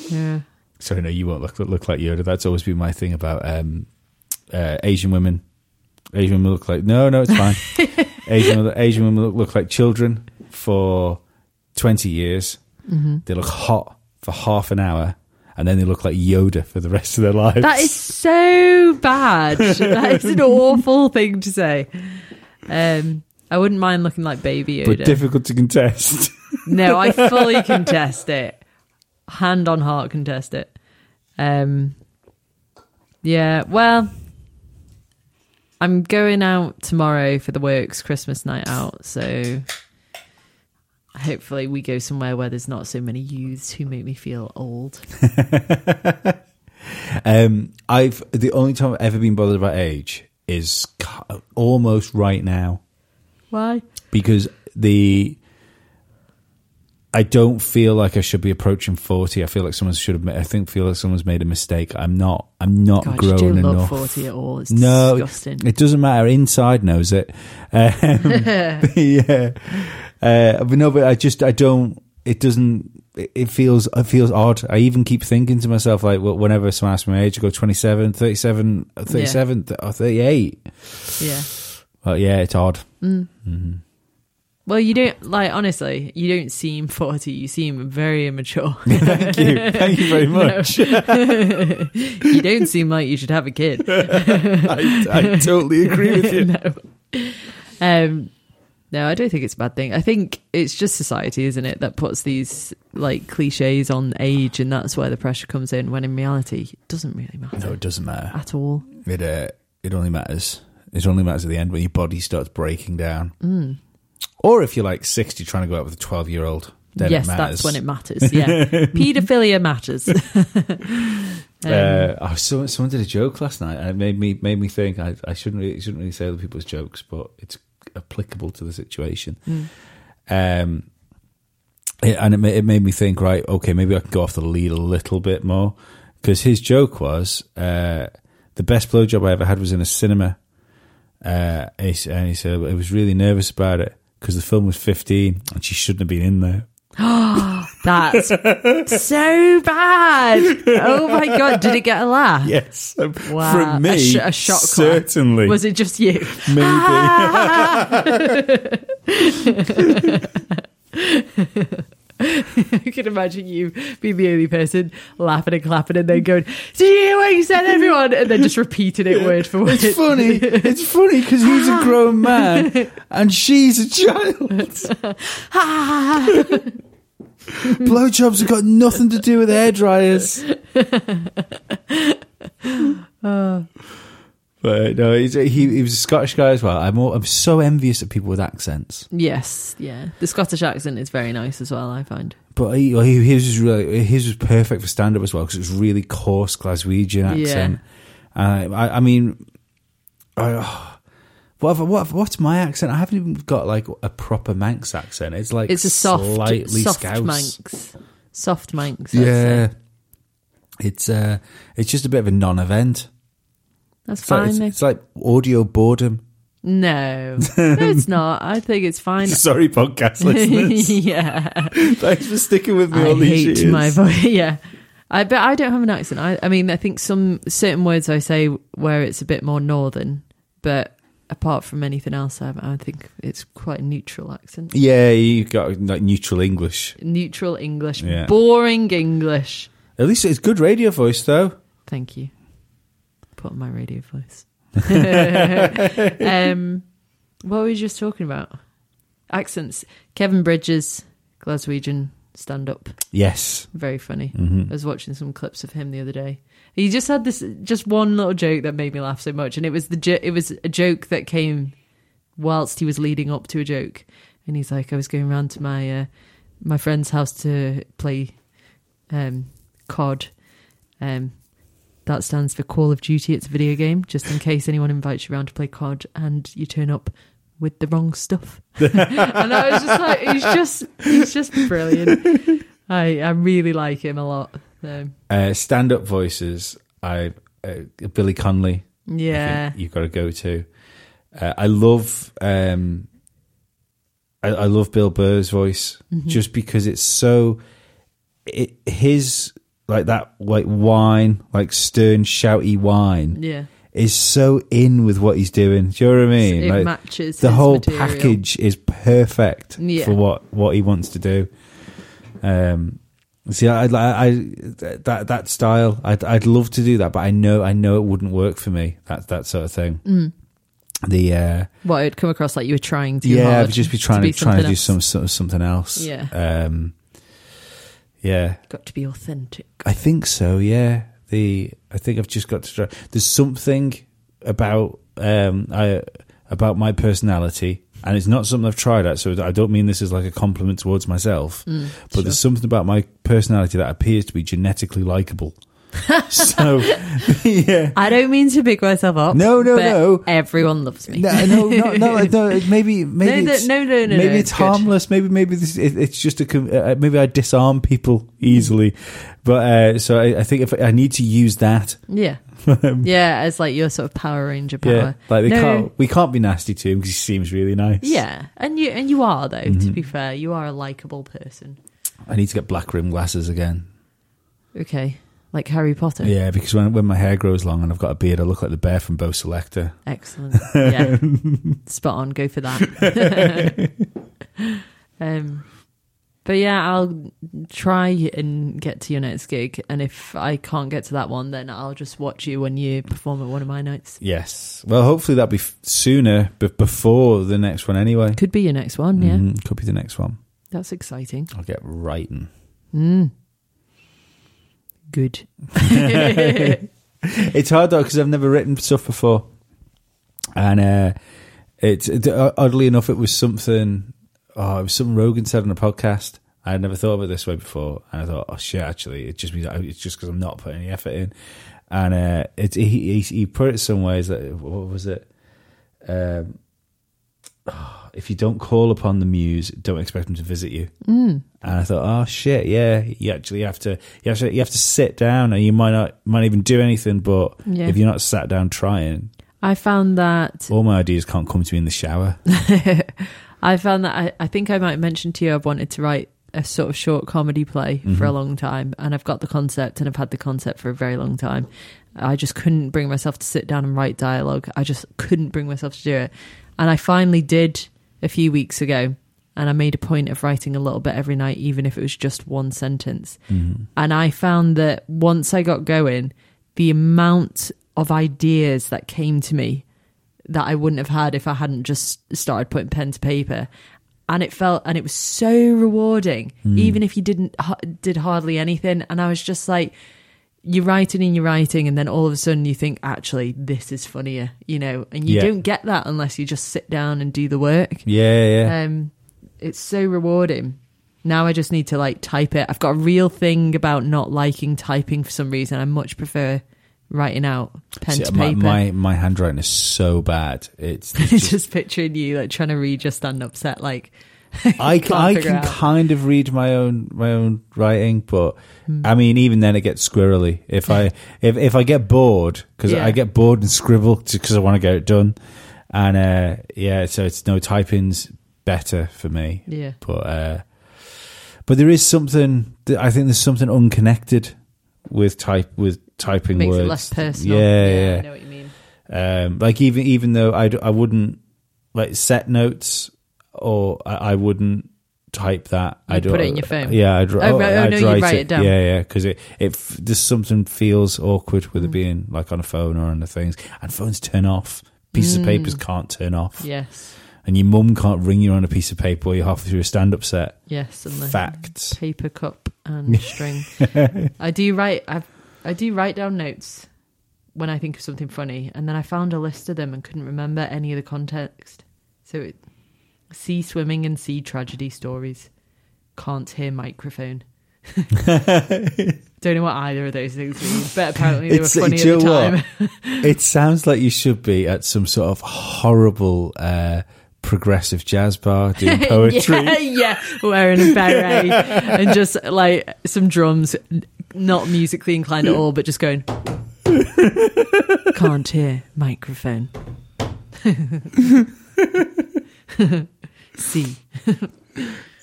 Yeah. Sorry, no, you won't look like Yoda. That's always been my thing about Asian women. Asian women look like no, it's fine. Asian women look like children for 20 years. Mm-hmm. They look hot for half an hour, and then they look like Yoda for the rest of their lives. That is so bad. That is an awful thing to say. I wouldn't mind looking like baby Yoda. But difficult to contest. No, I fully contest it. Hand on heart contest it. Yeah, well, I'm going out tomorrow for the works Christmas night out, so... Hopefully we go somewhere where there's not so many youths who make me feel old. The only time I've ever been bothered about age is almost right now. Why? Because I don't feel like I should be approaching 40. I feel like someone's made a mistake. I'm not grown enough. God, you don't love 40 at all. It's disgusting. It doesn't matter. Inside knows it. Yeah. It feels odd. I even keep thinking to myself, like, well, whenever someone asks my age, I go 27, 37, 37, or 38. Yeah. Well, yeah, it's odd. Mm. Mm-hmm. Well, you don't, like, honestly, you don't seem 40. You seem very immature. Thank you. Thank you very much. No. You don't seem like you should have a kid. I totally agree with you. No. No, I don't think it's a bad thing. I think it's just society, isn't it, that puts these like cliches on age, and that's where the pressure comes in. When in reality, it doesn't really matter. No, it doesn't matter at all. It only matters. It only matters at the end when your body starts breaking down, or if you're like 60 trying to go out with a 12-year-old. Then yes, that's when it matters. Yeah, paedophilia matters. Someone did a joke last night, and it made me think I shouldn't really say other people's jokes, but it's applicable to the situation. It made me think, right, okay, maybe I can go off the lead a little bit more, because his joke was the best blowjob I ever had was in a cinema, and he said I was really nervous about it because the film was 15 and she shouldn't have been in there. That's so bad. Oh my God. Did it get a laugh? Yes. Wow. From me, a shock certainly. Laugh. Was it just you? Maybe. I can imagine you being the only person laughing and clapping and then going, "See you what you said, everyone," and then just repeating it word for word. It's funny. It's funny because he's a grown man and she's a child. Blowjobs have got nothing to do with hairdryers. But no, he was a Scottish guy as well. I'm so envious of people with accents. Yes, yeah. The Scottish accent is very nice as well, I find. But his was perfect for stand-up as well, because it was really coarse Glaswegian accent. Yeah. What's my accent? I haven't even got like a proper Manx accent. It's like it's a soft Scouse. Soft Manx. Yeah, it's just a bit of a non-event. That's it's fine. It's like audio boredom. No, it's not. I think it's fine. Sorry, podcast listeners. Yeah, thanks for sticking with me. I all hate these years. My voice. Yeah, but I don't have an accent. I mean, I think some certain words I say where it's a bit more northern, but apart from anything else, I think it's quite a neutral accent. Yeah, you've got like neutral English. Neutral English, yeah. Boring English. At least it's good radio voice, though. Thank you. Put on my radio voice. What were we just talking about? Accents. Kevin Bridges, Glaswegian stand-up. Yes. Very funny. Mm-hmm. I was watching some clips of him the other day. He just had just one little joke that made me laugh so much, and it was a joke that came whilst he was leading up to a joke, and he's like, "I was going round to my friend's house to play COD." That stands for Call of Duty. It's a video game, just in case anyone invites you around to play COD and you turn up with the wrong stuff. And I was just like, he's just brilliant. I really like him a lot. Stand-up voices. Billy Connolly. Yeah, I think you've got to go to. I love Bill Burr's voice, mm-hmm. just because it's so. His like that like whine, like stern shouty whine. Yeah, is so in with what he's doing. Do you know what I mean? It like, matches the his whole material. Package is perfect for what he wants to do. See, that style, I'd love to do that, but I know it wouldn't work for me. That sort of thing. Mm. It'd come across like you were trying too hard. Yeah, I'd just be trying to do some sort of something else. Yeah, yeah. Got to be authentic. I think so. Yeah, I think I've just got to try. There's something about my personality. And it's not something I've tried at, so I don't mean this as like a compliment towards myself, but sure. There's something about my personality that appears to be genetically likable. So, yeah. I don't mean to pick myself up. No. Everyone loves me. No. Maybe it's harmless. Maybe it's just maybe I disarm people easily. But so I think if I need to use that. Yeah. Yeah, as like your sort of Power Ranger power. Yeah, like we can't be nasty to him because he seems really nice. Yeah, and you are though. Mm-hmm. To be fair, you are a likable person. I need to get black rim glasses again. Okay, like Harry Potter. Yeah, because when my hair grows long and I've got a beard, I look like the bear from Bo Selector. Excellent. Yeah, spot on. Go for that. But yeah, I'll try and get to your next gig. And if I can't get to that one, then I'll just watch you when you perform at one of my nights. Yes. Well, hopefully that'll be sooner, but before the next one anyway. Could be your next one, yeah. Could be the next one. That's exciting. I'll get writing. Good. It's hard though, because I've never written stuff before. And it's oddly enough, it was something... Oh, it was something Rogan said on a podcast. I had never thought of it this way before. And I thought, oh shit, actually, it just means it's just because I'm not putting any effort in. And he put it some ways that, what was it? If you don't call upon the muse, don't expect them to visit you. Mm. And I thought, oh shit, yeah, you have to sit down, and you might not even do anything, but if you're not sat down trying. I found that all my ideas can't come to me in the shower. I found that I think I might mention to you I've wanted to write a sort of short comedy play for a long time, and I've got the concept, and I've had the concept for a very long time. I just couldn't bring myself to sit down and write dialogue. I just couldn't bring myself to do it. And I finally did a few weeks ago, and I made a point of writing a little bit every night, even if it was just one sentence. And I found that once I got going, the amount of ideas that came to me that I wouldn't have had if I hadn't just started putting pen to paper. And it felt, and it was so rewarding, even if you did hardly anything. And I was just like, you're writing, and then all of a sudden you think, actually, this is funnier, you know. And you don't get that unless you just sit down and do the work. It's so rewarding. Now I just need to like type it. I've got a real thing about not liking typing for some reason. I much prefer writing out pen to paper. My handwriting is so bad. It's just picturing you like trying to read your stand-up set. Like I can kind of read my own writing, but I mean, even then it gets squirrely. If I get bored, because I get bored and scribble because I want to get it done, and so it's no, typing's better for me. But there is something. I think there's something unconnected with typing makes words. It less personal. I know what you mean. Like even though I wouldn't like set notes, or I wouldn't type that. You'd put it in your phone. I'd write it down. Because it there's something feels awkward with it being like on a phone or on the things, and phones turn off. Pieces of papers can't turn off. Yes. And your mum can't ring you on a piece of paper while you're halfway through a stand-up set. Yes, and the facts. Paper cup and string. I do write down notes when I think of something funny, and then I found a list of them and couldn't remember any of the context. So sea swimming and sea tragedy stories. Can't hear microphone. Don't know what either of those things mean, but apparently they were funny at the time. It sounds like you should be at some sort of horrible progressive jazz bar doing poetry. Wearing a beret and just like some drums, not musically inclined at all, but just going can't hear microphone. See.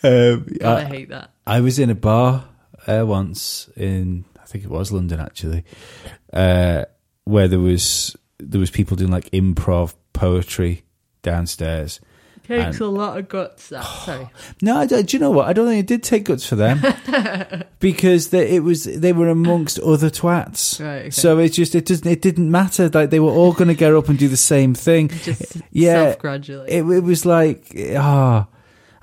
God, I hate that. I was in a bar once in, I think it was London actually, where there was people doing like improv poetry downstairs. Takes a lot of guts, that. Sorry. No, do you know what? I don't think it did take guts for them because they were amongst other twats. Right, okay. So it didn't matter. Like they were all going to get up and do the same thing. Just self-gradually. It was like I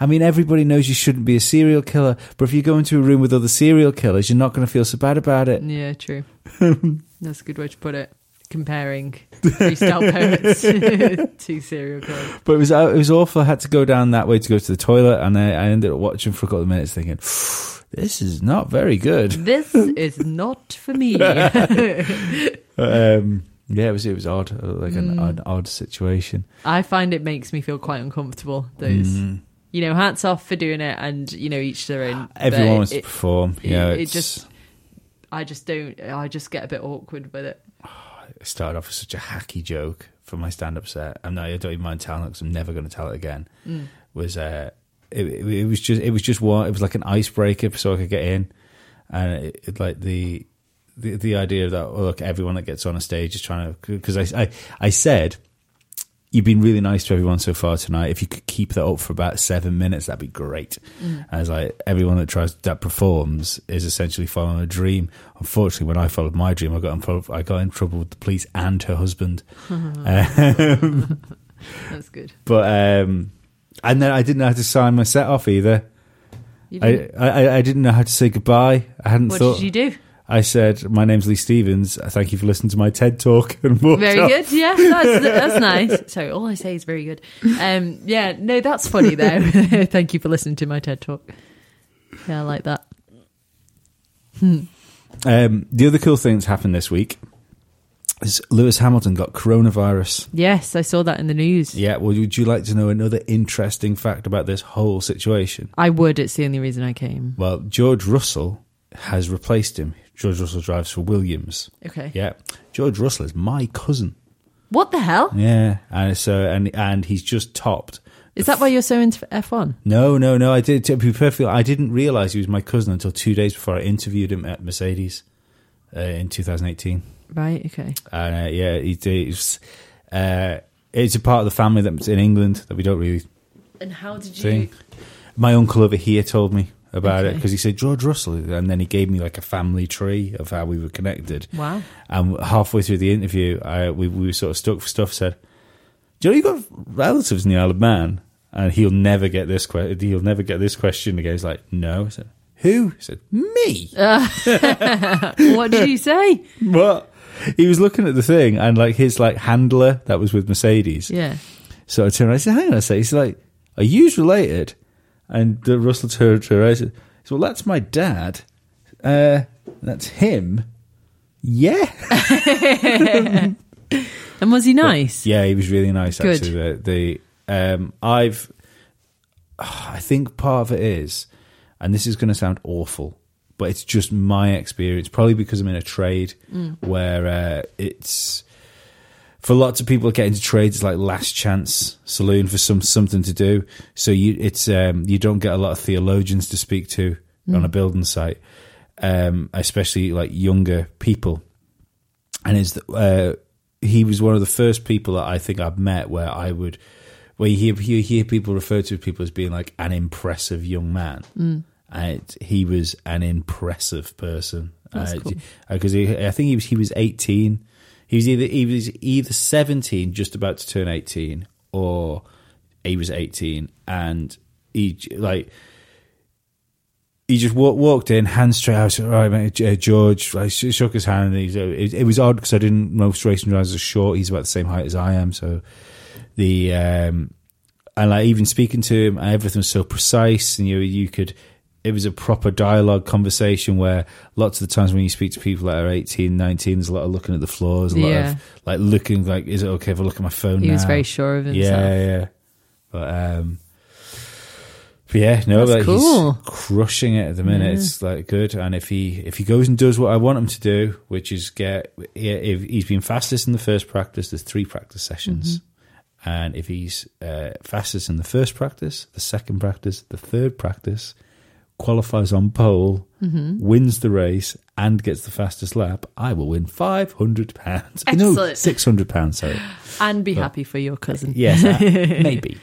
mean, everybody knows you shouldn't be a serial killer, but if you go into a room with other serial killers, you're not going to feel so bad about it. Yeah, true. That's a good way to put it. Comparing freestyle poets to serial killers. But it was awful. I had to go down that way to go to the toilet, and I ended up watching for a couple of minutes thinking, this is not very good. This is not for me. It was odd, like an odd situation. I find it makes me feel quite uncomfortable, those. You know, hats off for doing it, and, you know, each their own. Everyone wants to perform. I just get a bit awkward with it. I started off with such a hacky joke for my stand-up set. I don't even mind telling it because I'm never going to tell it again. It was like an icebreaker so I could get in, and the idea that everyone that gets on a stage is trying to, because I said, you've been really nice to everyone so far tonight. If you could keep that up for about 7 minutes, that'd be great. I was like, everyone that performs is essentially following a dream. Unfortunately, when I followed my dream, I got in trouble with the police and her husband. That's good. But and then I didn't know how to sign my set off either. I didn't know how to say goodbye. I hadn't thought. What did you do? I said, my name's Lee Stevens. Thank you for listening to my TED Talk. Good. Yeah, that's nice. Sorry, all I say is very good. That's funny though. Thank you for listening to my TED Talk. Yeah, I like that. The other cool thing that's happened this week is Lewis Hamilton got coronavirus. Yes, I saw that in the news. Yeah, well, would you like to know another interesting fact about this whole situation? I would. It's the only reason I came. Well, George Russell has replaced him. George Russell drives for Williams. Okay. Yeah. George Russell is my cousin. What the hell? Yeah. And he's just topped Is that why you're so into F1? No. I did. To be perfectly, I didn't realise he was my cousin until 2 days before I interviewed him at Mercedes in 2018. Right. Okay. And yeah, it's a part of the family that's in England that we don't really. And how did you? Sing. My uncle over here told me about it because he said George Russell, and then he gave me like a family tree of how we were connected. Wow! And halfway through the interview, we were sort of stuck for stuff. Said, "Do you know you've got relatives in the Isle of Man?" And he'll never get this question. He'll never get this question again. He's like, "No." I said, "Who?" He said, "Me." What did you say? What? He was looking at the thing, and like his like handler that was with Mercedes. Yeah. So I turned around. I said, "Hang on a second." He's like, "Are you related?" And Russell turned to her and said, "Well, that's my dad. That's him." Yeah. And was he nice? But, yeah, he was really nice, actually. Good. I think part of it is, and this is going to sound awful, but it's just my experience, probably because I'm in a trade where it's... For lots of people getting into trades, it's like last chance saloon for something to do. So you don't get a lot of theologians to speak to on a building site, especially like younger people. And he was one of the first people that I think I've met where you hear people refer to people as being like an impressive young man, and he was an impressive person. That's cool. Because I think he was 18. He was either 17, just about to turn 18, or he was 18, and he just walked in, hands straight out. All right, mate, George, I shook his hand, and it was odd because I didn't most racing drivers are short. He's about the same height as I am, so even speaking to him, everything was so precise, and you could. It was a proper dialogue conversation where lots of the times when you speak to people that are 18, 19, there's a lot of looking at the floors, a lot of looking, is it okay if I look at my phone now? He was very sure of himself. Yeah. But yeah, no, that's cool. He's crushing it at the minute. Yeah. It's like good. And if he goes and does what I want him to do, which is if he's been fastest in the first practice, there's 3 practice sessions. Mm-hmm. And if he's fastest in the first practice, the second practice, the third practice, qualifies on pole, wins the race, and gets the fastest lap, I will win £500. Excellent. No, £600, sorry. And be happy for your cousin. Yes, maybe.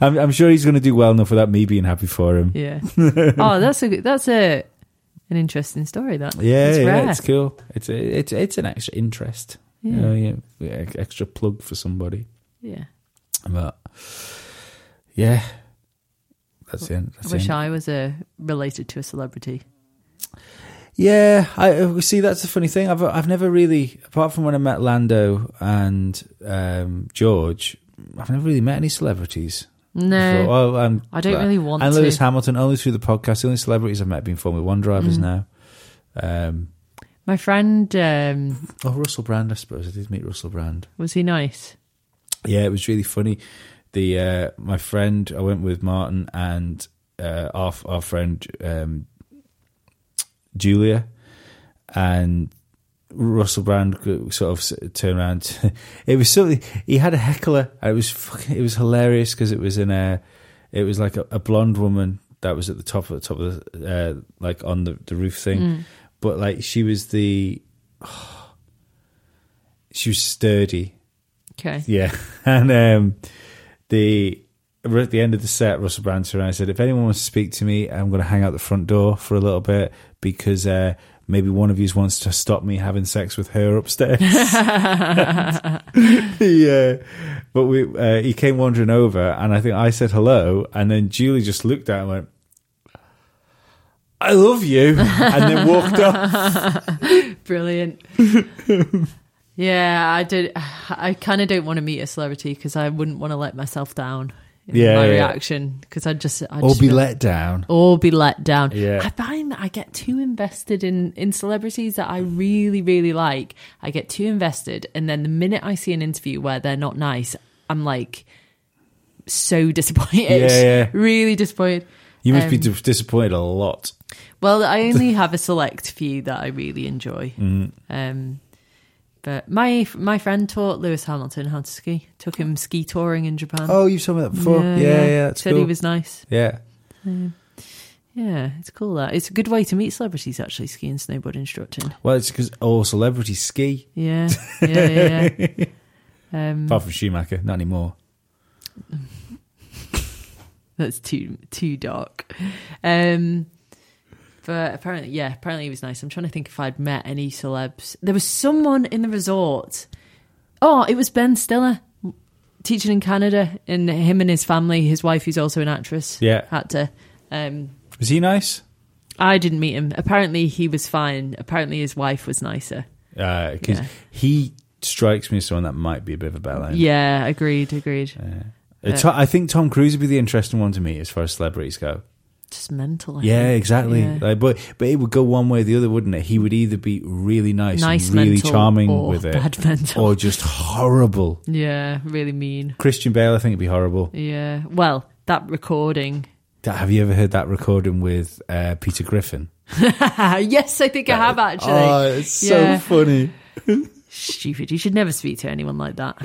I'm sure he's going to do well enough without me being happy for him. Yeah. Oh, that's an interesting story, that. Yeah, it's cool. It's an extra interest. Yeah. Extra plug for somebody. Yeah. But, yeah. I wish I was related to a celebrity. Yeah, I see. That's the funny thing. I've never really, apart from when I met Lando and George, I've never really met any celebrities. No, I don't really want to. And Lewis Hamilton, only through the podcast. The only celebrities I've met have been Formula One drivers now. My friend, Russell Brand. I suppose I did meet Russell Brand. Was he nice? Yeah, it was really funny. My friend, I went with Martin and our friend Julia, and Russell Brand sort of turned around. It was something. He had a heckler. It was hilarious because it was it was like a blonde woman that was at the top of the like on the roof thing, but like she was sturdy. Okay. Yeah, and. At the end of the set, Russell Brand and I said, if anyone wants to speak to me, I'm going to hang out the front door for a little bit because maybe one of you wants to stop me having sex with her upstairs. But he came wandering over, and I think I said hello, and then Julie just looked at him and went, "I love you," and then walked off. Brilliant. Yeah, I kind of don't want to meet a celebrity because I wouldn't want to let myself down in my reaction because I'd just be let down. Yeah. I find that I get too invested in celebrities that I really, really like. I get too invested, and then the minute I see an interview where they're not nice, I'm like so disappointed. Yeah. Really disappointed. You must be disappointed a lot. Well, I only have a select few that I really enjoy. But my friend taught Lewis Hamilton how to ski. Took him ski touring in Japan. Oh, you've told me that before. Yeah, that's cool. He was nice. Yeah. Yeah, it's cool that. It's a good way to meet celebrities, actually, skiing, snowboard instructing. Well, it's because all celebrities ski. Yeah. Apart from Schumacher, not anymore. That's too dark. But apparently he was nice. I'm trying to think if I'd met any celebs. There was someone in the resort. Oh, it was Ben Stiller, teaching in Canada, and him and his family, his wife, who's also an actress, had to... was he nice? I didn't meet him. Apparently he was fine. Apparently his wife was nicer. Because he strikes me as someone that might be a bit of a bad line. Yeah, agreed. I think Tom Cruise would be the interesting one to meet as far as celebrities go. Just mental. Exactly. Yeah. Like, but it would go one way or the other, wouldn't it? He would either be really nice and really charming or with it, bad mental, or just horrible. Yeah, really mean. Christian Bale, I think, would be horrible. Yeah. Well, that recording... Have you ever heard that recording with Peter Griffin? Yes, I think I have, actually. Oh, it's so funny. Stupid. You should never speak to anyone like that.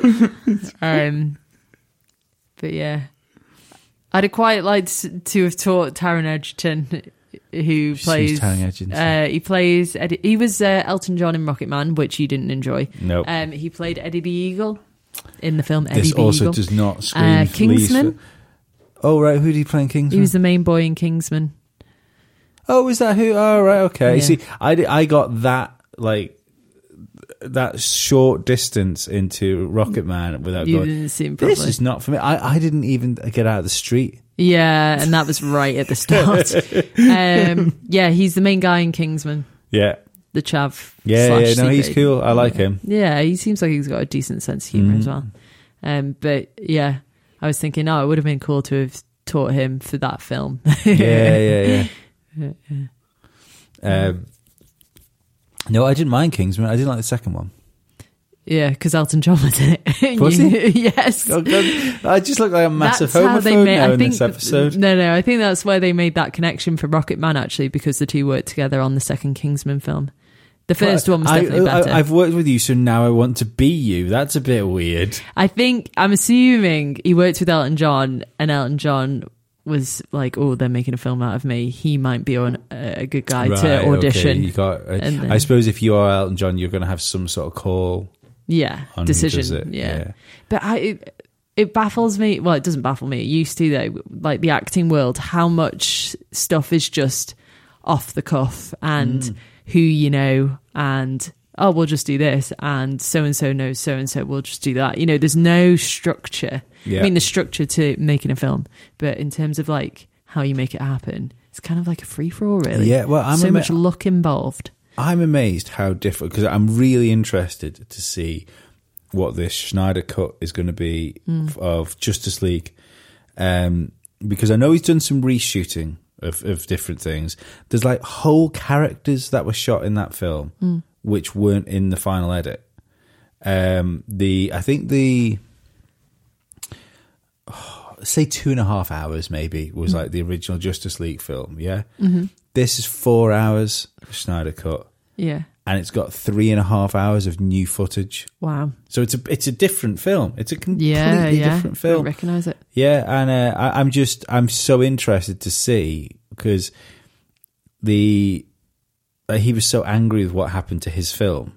But yeah. I'd have quite liked to have taught Taron Egerton, who plays... Taron Egerton. He was Elton John in Rocket Man, which you didn't enjoy. Nope. He played Eddie the Eagle in the film Eddie the Eagle. This also does not scream Kingsman. Oh, right, who did he play in Kingsman? He was the main boy in Kingsman. Oh, is that who? Oh, right, okay. Yeah. See, I got that short distance into Rocket Man without you going, didn't see him properly. This is not for me. I didn't even get out of the street. Yeah, and that was right at the start. He's the main guy in Kingsman. Yeah. The chav. No, he's cool. I like him. Yeah, he seems like he's got a decent sense of humour as well. But, yeah. I was thinking, it would have been cool to have taught him for that film. Yeah. No, I didn't mind Kingsman. I didn't like the second one. Yeah, because Elton John was in it. Was he? Yes. Oh, God. I just look like a massive homophobe in this episode. No, I think that's why they made that connection for Rocket Man, actually, because the two worked together on the second Kingsman film. The first one was definitely better. I've worked with you, so now I want to be you. That's a bit weird. I think, I'm assuming he worked with Elton John, and Elton John was like, oh, they're making a film out of me. He might be a good guy to audition. Okay. I suppose if you are Elton John, you're going to have some sort of call. Yeah, decision. Yeah. But it baffles me. Well, it doesn't baffle me. It used to, though, like the acting world, how much stuff is just off the cuff and... who you know, and we'll just do this, and so-and-so knows so-and-so, we'll just do that. You know, there's no structure. Yeah. I mean, the structure to making a film, but in terms of like how you make it happen, it's kind of like a free-for-all, really. Yeah, well, so much luck involved. I'm amazed how different, because I'm really interested to see what this Snyder cut is going to be of Justice League, because I know he's done some reshooting of different things. There's like whole characters that were shot in that film which weren't in the final edit. I think 2.5 hours maybe was like the original Justice League film. This is 4 hours Snyder cut, and it's got 3.5 hours of new footage. Wow. So it's a different film. It's a completely different film. I recognise it. Yeah, and I'm so interested to see, because he was so angry with what happened to his film.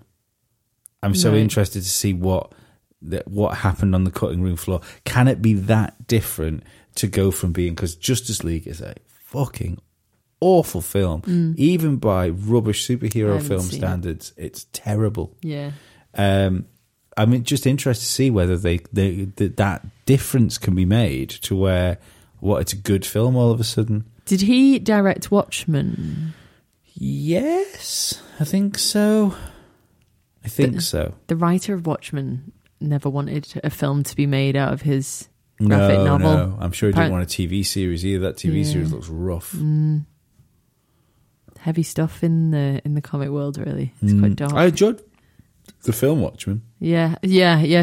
I'm so interested to see what happened on the cutting room floor. Can it be that different to go from being, because Justice League is a fucking awful film, even by rubbish superhero film standards. It's terrible. I'm just interested to see whether that difference can be made to where it's a good film all of a sudden. Did he direct Watchmen? Yes, I think so. The writer of Watchmen never wanted a film to be made out of his graphic novel. No, I'm sure he didn't want a TV series either. That TV series looks rough. Heavy stuff in the comic world, really. It's quite dark. I enjoyed the film Watchmen. Yeah,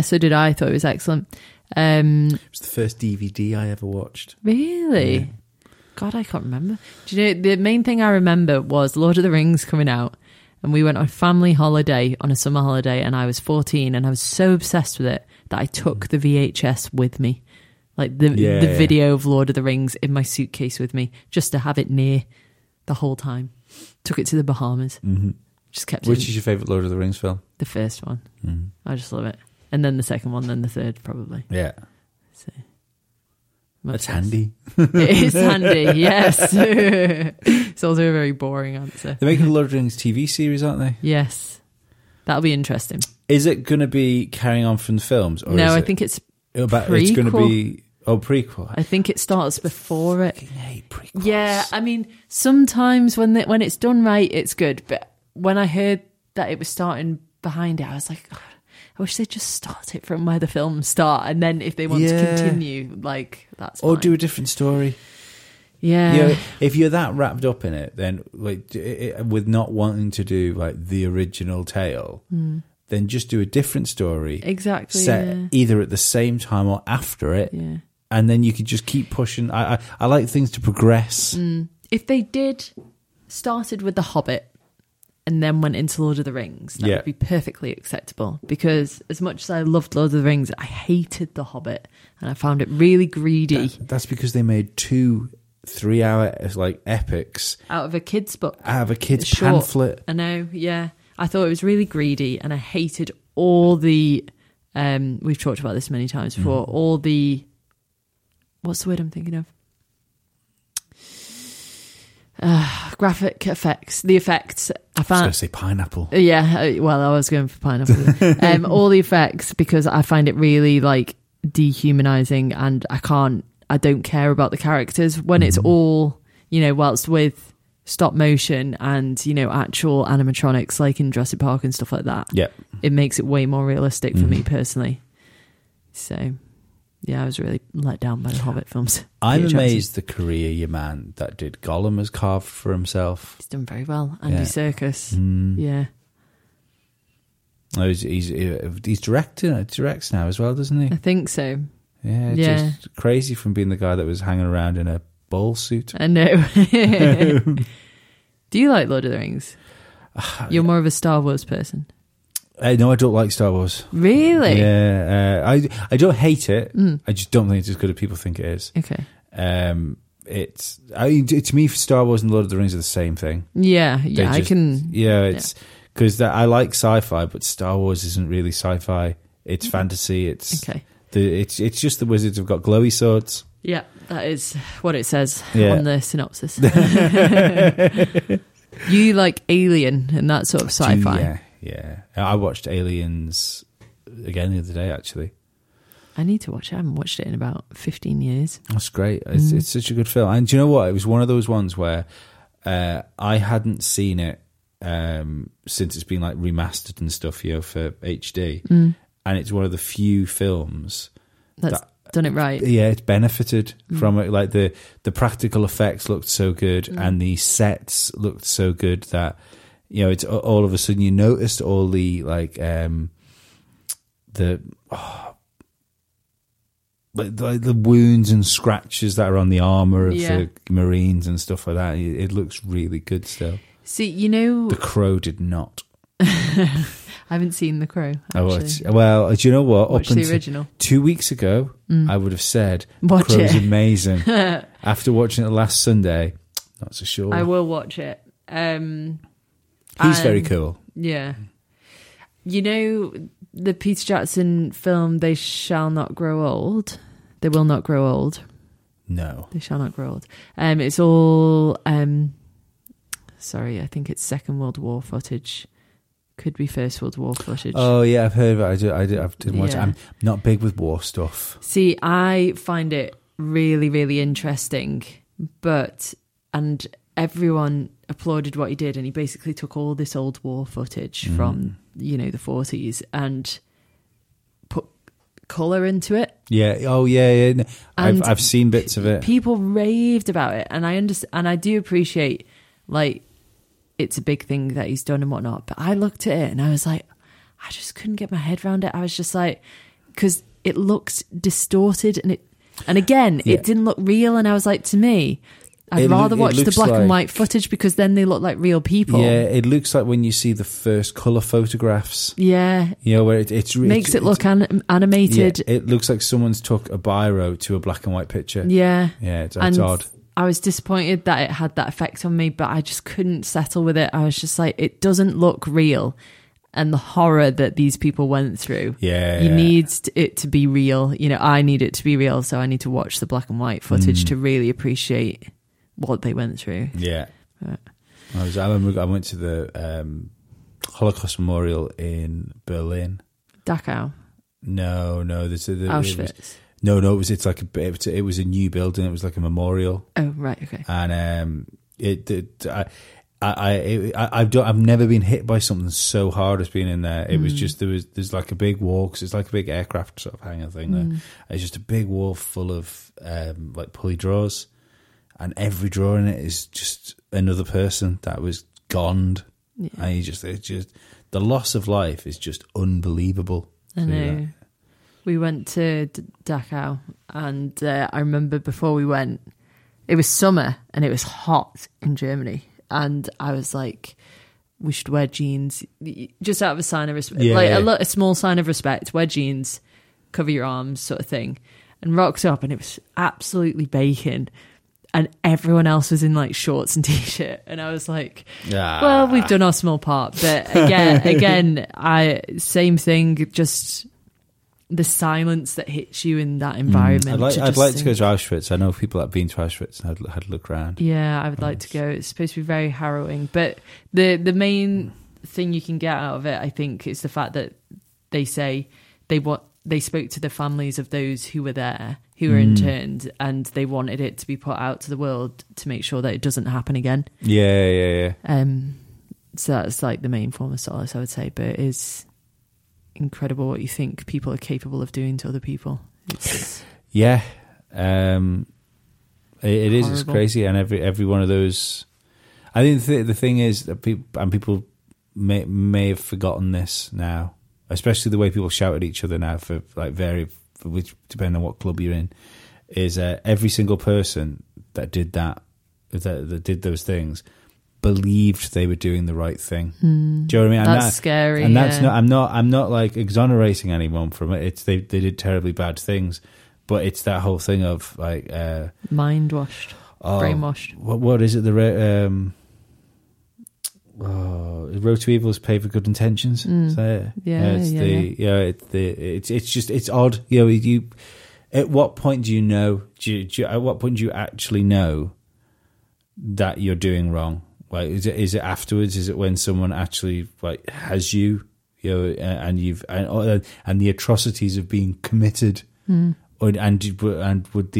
so did I. I thought it was excellent. It was the first DVD I ever watched. Really? Yeah. God, I can't remember. Do you know, the main thing I remember was Lord of the Rings coming out and we went on a family holiday, on a summer holiday, and I was 14 and I was so obsessed with it that I took the VHS with me, like the video of Lord of the Rings in my suitcase with me, just to have it near the whole time. Took it to the Bahamas. Mm-hmm. Just kept it. Which is your favourite Lord of the Rings film? The first one. Mm-hmm. I just love it. And then the second one, then the third, probably. Yeah. So, that's handy. It is handy, yes. It's also a very boring answer. They're making a Lord of the Rings TV series, aren't they? Yes. That'll be interesting. Is it going to be carrying on from the films? Or no, I think it's prequel. It's going to be... Oh, prequel. I think it starts before it. I fucking hate prequels. Yeah, I mean, sometimes when it's done right, it's good. But when I heard that it was starting behind it, I was like... Oh, I wish they'd just start it from where the films start, and then if they want to continue, like, that's fine. Or do a different story. Yeah. You know, if you're that wrapped up in it, then like with not wanting to do like the original tale, then just do a different story. Exactly. Set either at the same time or after it, and then you could just keep pushing. I like things to progress. If they started with The Hobbit, and then went into Lord of the Rings, that would be perfectly acceptable. Because as much as I loved Lord of the Rings, I hated The Hobbit, and I found it really greedy. That's because they made 2 3-hour like epics out of a kid's book, out of a kid's pamphlet. I know, yeah. I thought it was really greedy, and I hated all the. We've talked about this many times before. All the. What's the word I'm thinking of? Graphic effects. The effects. I was going to say pineapple. Yeah, well, I was going for pineapple. All the effects, because I find it really like dehumanizing, and I don't care about the characters when it's all, you know, whilst with stop motion and, you know, actual animatronics like in Jurassic Park and stuff like that. Yeah. It makes it way more realistic for me personally. So, yeah, I was really let down by the Hobbit films. I'm amazed the career your man that did Gollum has carved for himself. He's done very well. Andy Serkis. Yeah. He's directs now as well, doesn't he? I think so. Yeah. Just crazy from being the guy that was hanging around in a ball suit. I know. Do you like Lord of the Rings? You're more of a Star Wars person. No, I don't like Star Wars. Really? Yeah. I don't hate it. I just don't think it's as good as people think it is. Okay. To me, Star Wars and Lord of the Rings are the same thing. Yeah. Yeah. Just, I can. Yeah. It's because I like sci-fi, but Star Wars isn't really sci-fi. It's fantasy. It's okay. It's just the wizards have got glowy swords. Yeah, that is what it says on the synopsis. You like Alien and that sort of sci-fi. Yeah, I watched Aliens again the other day, actually. I need to watch it. I haven't watched it in about 15 years. That's great. It's such a good film. And do you know what? It was one of those ones where I hadn't seen it since it's been like remastered and stuff, you know, for HD. And it's one of the few films that done it right. Yeah, it's benefited from it. Like the practical effects looked so good and the sets looked so good that... You know, it's all of a sudden you noticed all the like the wounds and scratches that are on the armor of the Marines and stuff like that. It looks really good still. See, you know, The Crow did not. I haven't seen The Crow. Well, do you know what? Watch the original. 2 weeks ago, I would have said The Crow's amazing. After watching it last Sunday, not so sure. I will watch it. He's very cool. Yeah. You know, the Peter Jackson film, They Shall Not Grow Old. They Will Not Grow Old. No. They Shall Not Grow Old. It's all, I think it's Second World War footage. Could be First World War footage. Oh, yeah, I've heard of it. I didn't watch it. I'm not big with war stuff. See, I find it really, really interesting. And everyone applauded what he did, and he basically took all this old war footage from, you know, the 40s and put colour into it. Yeah. Oh, yeah. No. I've seen bits of it. People raved about it, and I understand, and I do appreciate, like, it's a big thing that he's done and whatnot. But I looked at it and I was like, I just couldn't get my head around it. I was just like, because it looks distorted, and it didn't look real. And I was like, to me, I'd rather watch the black and white footage because then they look like real people. Yeah, it looks like when you see the first colour photographs. Yeah. You know, where it makes it look animated. Yeah, it looks like someone's took a biro to a black and white picture. Yeah. Yeah, it's odd. I was disappointed that it had that effect on me, but I just couldn't settle with it. I was just like, it doesn't look real. And the horror that these people went through. Yeah. You need it to be real. You know, I need it to be real, so I need to watch the black and white footage to really appreciate what they went through. Yeah. Right. I went to the Holocaust Memorial in Berlin. Dachau? No. Auschwitz? It was a new building. It was like a memorial. Oh, right, okay. And I've never been hit by something so hard as being in there. It was just there's like a big wall because it's like a big aircraft sort of hangar thing there. It's just a big wall full of like pulley drawers, and every drawer in it is just another person that was gone. Yeah. And it's just the loss of life is just unbelievable. I know. That. We went to Dachau, and I remember before we went, it was summer and it was hot in Germany. And I was like, we should wear jeans, just out of a sign of respect, a small sign of respect, wear jeans, cover your arms sort of thing. And rocked up and it was absolutely baking. And everyone else was in like shorts and t-shirt. And I was like, well, we've done our small part. But again, same thing, just the silence that hits you in that environment. I'd like to go to Auschwitz. I know people that have been to Auschwitz and had a look around. Yeah, I would like to go. It's supposed to be very harrowing. But the main thing you can get out of it, I think, is the fact that they say they spoke to the families of those who were there, who were interned, and they wanted it to be put out to the world to make sure that it doesn't happen again. Yeah. So that's like the main form of solace, I would say. But it is incredible what you think people are capable of doing to other people. It's crazy. And every one of those, I think the thing is that people may have forgotten this now, especially the way people shout at each other now for like depending on what club you're in, is every single person that did that did those things believed they were doing the right thing. Do you know what I mean? That's scary. And that's not. I'm not like exonerating anyone from it. It's they did terribly bad things, but it's that whole thing of like mind washed, brainwashed. What is it? The road to evil is paved with good intentions. Is that it? It's odd. You know, at what point do you know? At what point do you actually know that you're doing wrong? Like, is it afterwards? Is it when someone actually like has and the atrocities have been committed, and would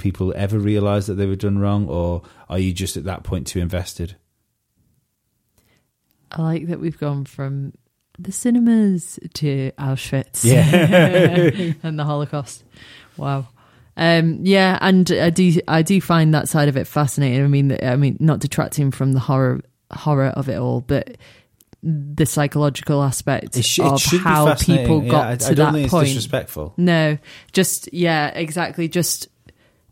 people ever realise that they were done wrong, or are you just at that point too invested? I like that we've gone from the cinemas to Auschwitz, and the Holocaust. Wow. And I do find that side of it fascinating. I mean, not detracting from the horror of it all, but the psychological aspect of how people got to that point. I don't think it's disrespectful. No, exactly. Just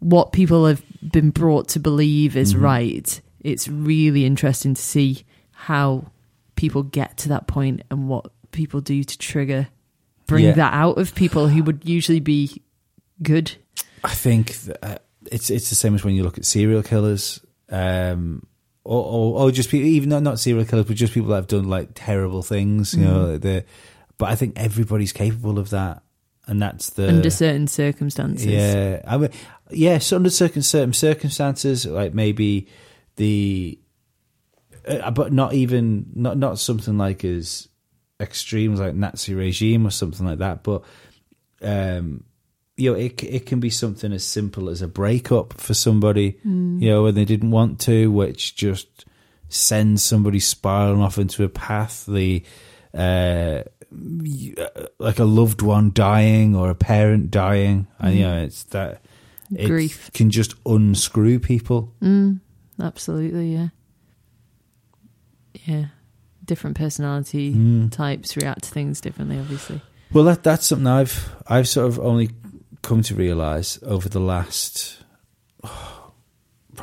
what people have been brought to believe is right. It's really interesting to see how people get to that point and what people do to bring that out of people who would usually be good. I think it's the same as when you look at serial killers, or just people, even not serial killers, but just people that have done like terrible things, you know. But I think everybody's capable of that, and that's under certain circumstances. Yeah, I mean, so under certain circumstances, like maybe but not something like as extreme as like Nazi regime or something like that, but. You know, it can be something as simple as a breakup for somebody, you know, when they didn't want to, which just sends somebody spiraling off into a path. Like a loved one dying or a parent dying, and you know, it's that grief can just unscrew people. Absolutely, yeah. Different personality types react to things differently, obviously. Well, that's something I've sort of only come to realise over the last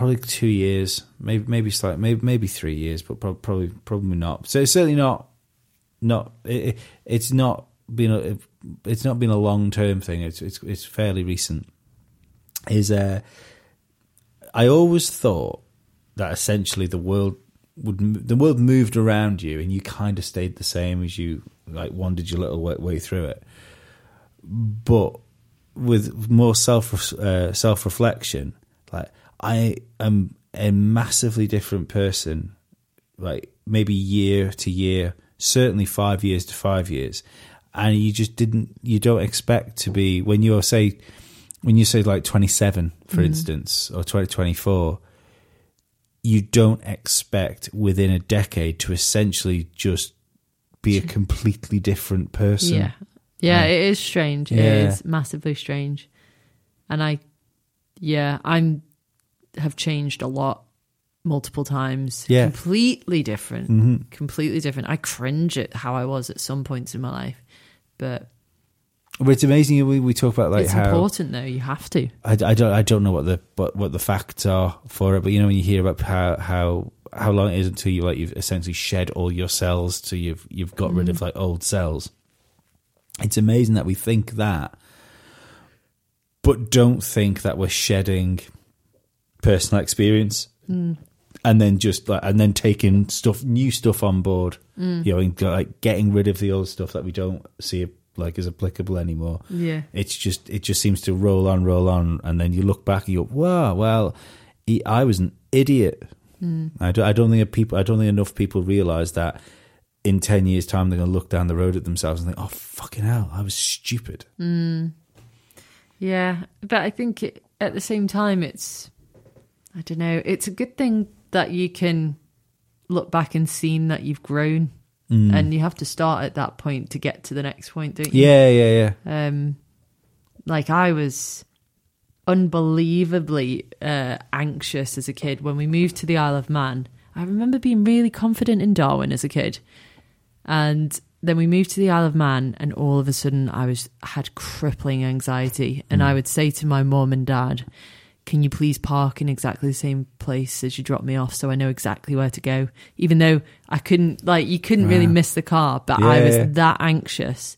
probably 2 years, maybe 3 years, but probably not. So it's certainly not. It's not been a long term thing. It's fairly recent. I always thought that essentially the world moved around you and you kind of stayed the same as you wandered your little way through it. But with more self reflection, I am a massively different person, maybe year to year, certainly 5 years to 5 years, and you don't expect to be when you say 27, for instance, or 2024. You don't expect within a decade to essentially just be a completely different person. Yeah, it is strange. Yeah. It is massively strange. And I have changed a lot multiple times. Yeah. Completely different. Mm-hmm. Completely different. I cringe at how I was at some points in my life. But it's amazing we talk about it's how important though. You have to. I don't know what the facts are for it, but when you hear about how long it is until you've essentially shed all your cells, so you've got rid of old cells. It's amazing that we think that, but don't think that we're shedding personal experience and then just and then taking new stuff on board. And getting rid of the old stuff that we don't see is applicable anymore. Yeah, it just seems to roll on, and then you look back and you go, "Wow, well, I was an idiot." I don't think enough people realise that in 10 years' time they're going to look down the road at themselves and think, "Oh, fucking hell, I was stupid." Yeah, but I think at the same time, I don't know. It's a good thing that you can look back and see that you've grown. And you have to start at that point to get to the next point, don't you? Yeah. I was unbelievably anxious as a kid. When we moved to the Isle of Man, I remember being really confident in Darwin as a kid. And then we moved to the Isle of Man and all of a sudden I had crippling anxiety. And I would say to my mum and dad, "Can you please park in exactly the same place as you dropped me off so I know exactly where to go?" Even though I couldn't, you couldn't really miss the car, but I was that anxious.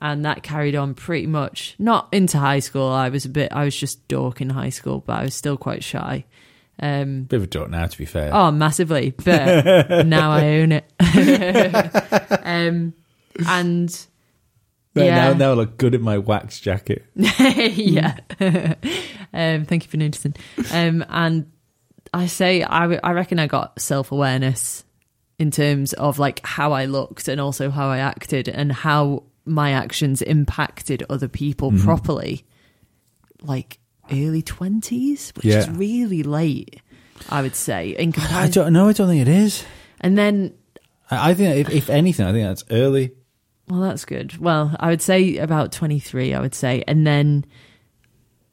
And that carried on pretty much, not into high school. I was just dork in high school, but I was still quite shy. Bit of a dork now, to be fair. Oh, massively. But now I own it. And... But now I look good in my wax jacket. Yeah. Thank you for noticing. And I say, I reckon I got self-awareness in terms of how I looked and also how I acted and how my actions impacted other people properly. Early 20s, which is really late, I would say. In comparison. I don't think it is. And then... I think, if anything, I think that's early... Well, that's good. Well, I would say about 23, I would say. And then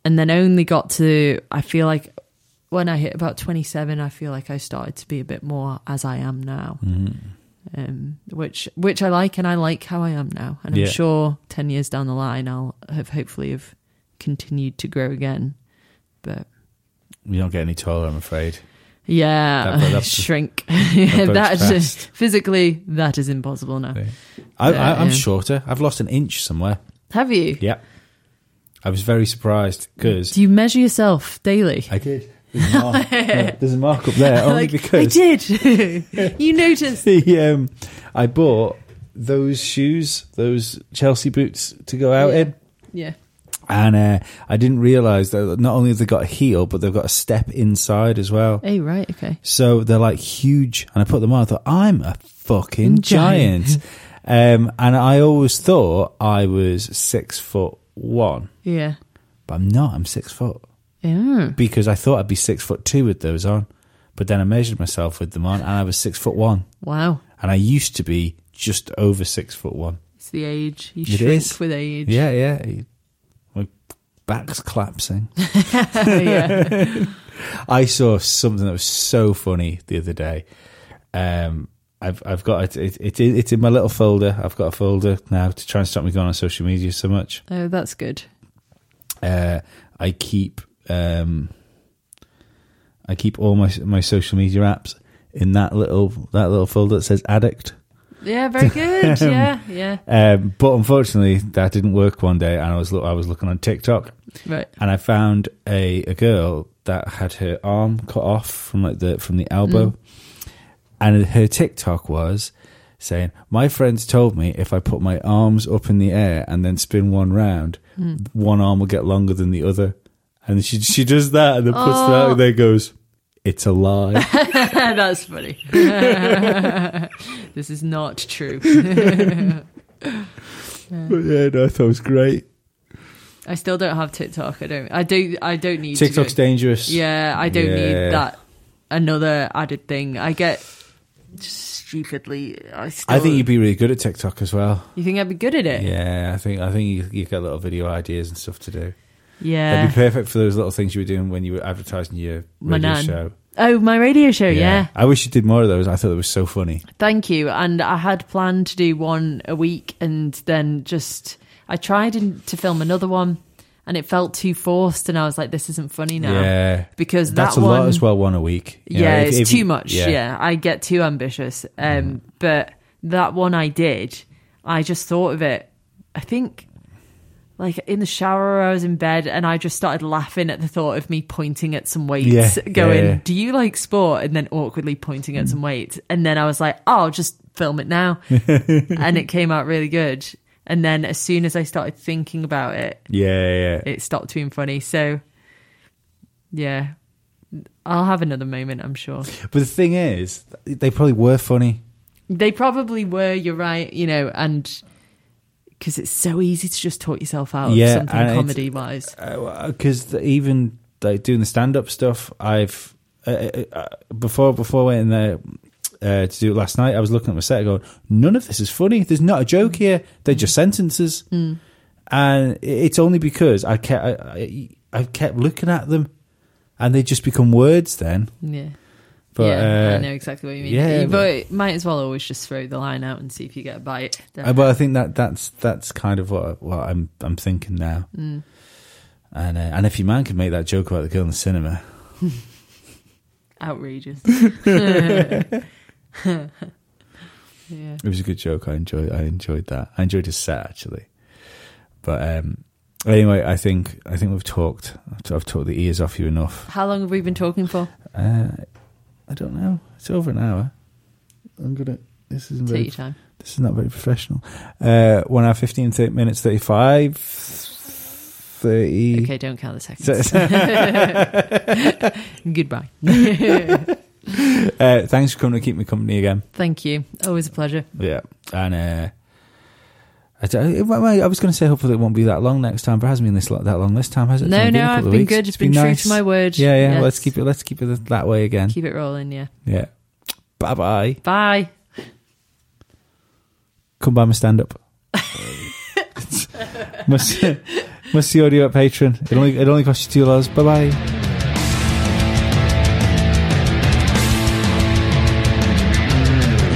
only got to, I feel like when I hit about 27, I feel like I started to be a bit more as I am now, which I like, and I like how I am now. And I'm sure 10 years down the line, I'll hopefully have continued to grow again. But you don't get any taller, I'm afraid. Yeah, shrink. Physically, that is impossible now. Yeah. I'm shorter. I've lost an inch somewhere. Have you? Yeah. I was very surprised because... Do you measure yourself daily? I did. There's a mark up there, only because... I did. You noticed. I bought those shoes, those Chelsea boots to go out in. Yeah. And I didn't realise that not only have they got a heel, but they've got a step inside as well. Hey, right, okay. So they're huge. And I put them on, I thought, I'm a fucking giant. And I always thought I was 6'1". Yeah. But I'm not, I'm 6 foot. Yeah. Because I thought I'd be 6'2" with those on. But then I measured myself with them on and I was 6'1". Wow. And I used to be just over 6'1". It's the age. You shrink with age. Yeah. Back's collapsing. I saw something that was so funny the other day. I've got it's in my little folder. I've got a folder now to try and stop me going on social media so much. Oh, that's good. I keep I keep all my social media apps in that little folder that says addict. Yeah, very good. Yeah. But unfortunately, that didn't work one day, and I was looking on TikTok, right? And I found a girl that had her arm cut off from the elbow, and her TikTok was saying, "My friends told me if I put my arms up in the air and then spin one round, one arm will get longer than the other." And she does that and then puts that out and there goes, "It's a lie." That's funny. This is not true. But yeah, no, I thought it was great. I still don't have TikTok. I don't need TikTok's dangerous. Yeah, I don't need that. Another added thing. I get stupidly. I think you'd be really good at TikTok as well. You think I'd be good at it? Yeah, I think you get little video ideas and stuff to do. Yeah, that'd be perfect for those little things you were doing when you were advertising your radio show. Oh, my radio show, yeah. I wish you did more of those. I thought it was so funny. Thank you. And I had planned to do one a week, and then I tried to film another one, and it felt too forced, and I was like, "This isn't funny now." Yeah, because that's a lot as well. One a week. You know, it's too much. Yeah, I get too ambitious. But that one I did. I just thought of it. I think. Like in the shower, I was in bed and I just started laughing at the thought of me pointing at some weights, going, "Do you like sport?" And then awkwardly pointing at some weights. And then I was like, "Oh, I'll just film it now." And it came out really good. And then as soon as I started thinking about it, it stopped being funny. So, yeah, I'll have another moment, I'm sure. But the thing is, they probably were funny. They probably were, you're right, and... Because it's so easy to just talk yourself out of something comedy-wise. Because even like doing the stand-up stuff, I've before I went in there to do it last night, I was looking at my set going, "None of this is funny. There's not a joke here. They're just sentences." And it's only because I kept looking at them, and they just become words then. Yeah. But, I know exactly what you mean. Yeah, but might as well always just throw the line out and see if you get a bite. But I think that's kind of what I'm thinking now. And if your man could make that joke about the girl in the cinema, outrageous. Yeah, it was a good joke. I enjoyed that. I enjoyed his set actually. But anyway, I think we've talked. I've talked the ears off you enough. How long have we been talking for? I don't know. It's over an hour. This isn't very. Take your time. This is not very professional. 1 hour 15 minutes 35. 30. Okay, don't count the seconds. Goodbye. Thanks for coming to keep me company again. Thank you. Always a pleasure. Yeah, and I was going to say hopefully it won't be that long next time, but it hasn't been that long this time, has it? No, I've been good. It's been true to my word. Yeah. Yes. Let's keep it that way again. Keep it rolling, yeah. Yeah. Bye-bye. Bye. Come by my stand-up. Must See Audio at Patreon. It only costs you $2. Bye-bye.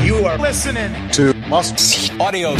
You are listening to Must See Audio.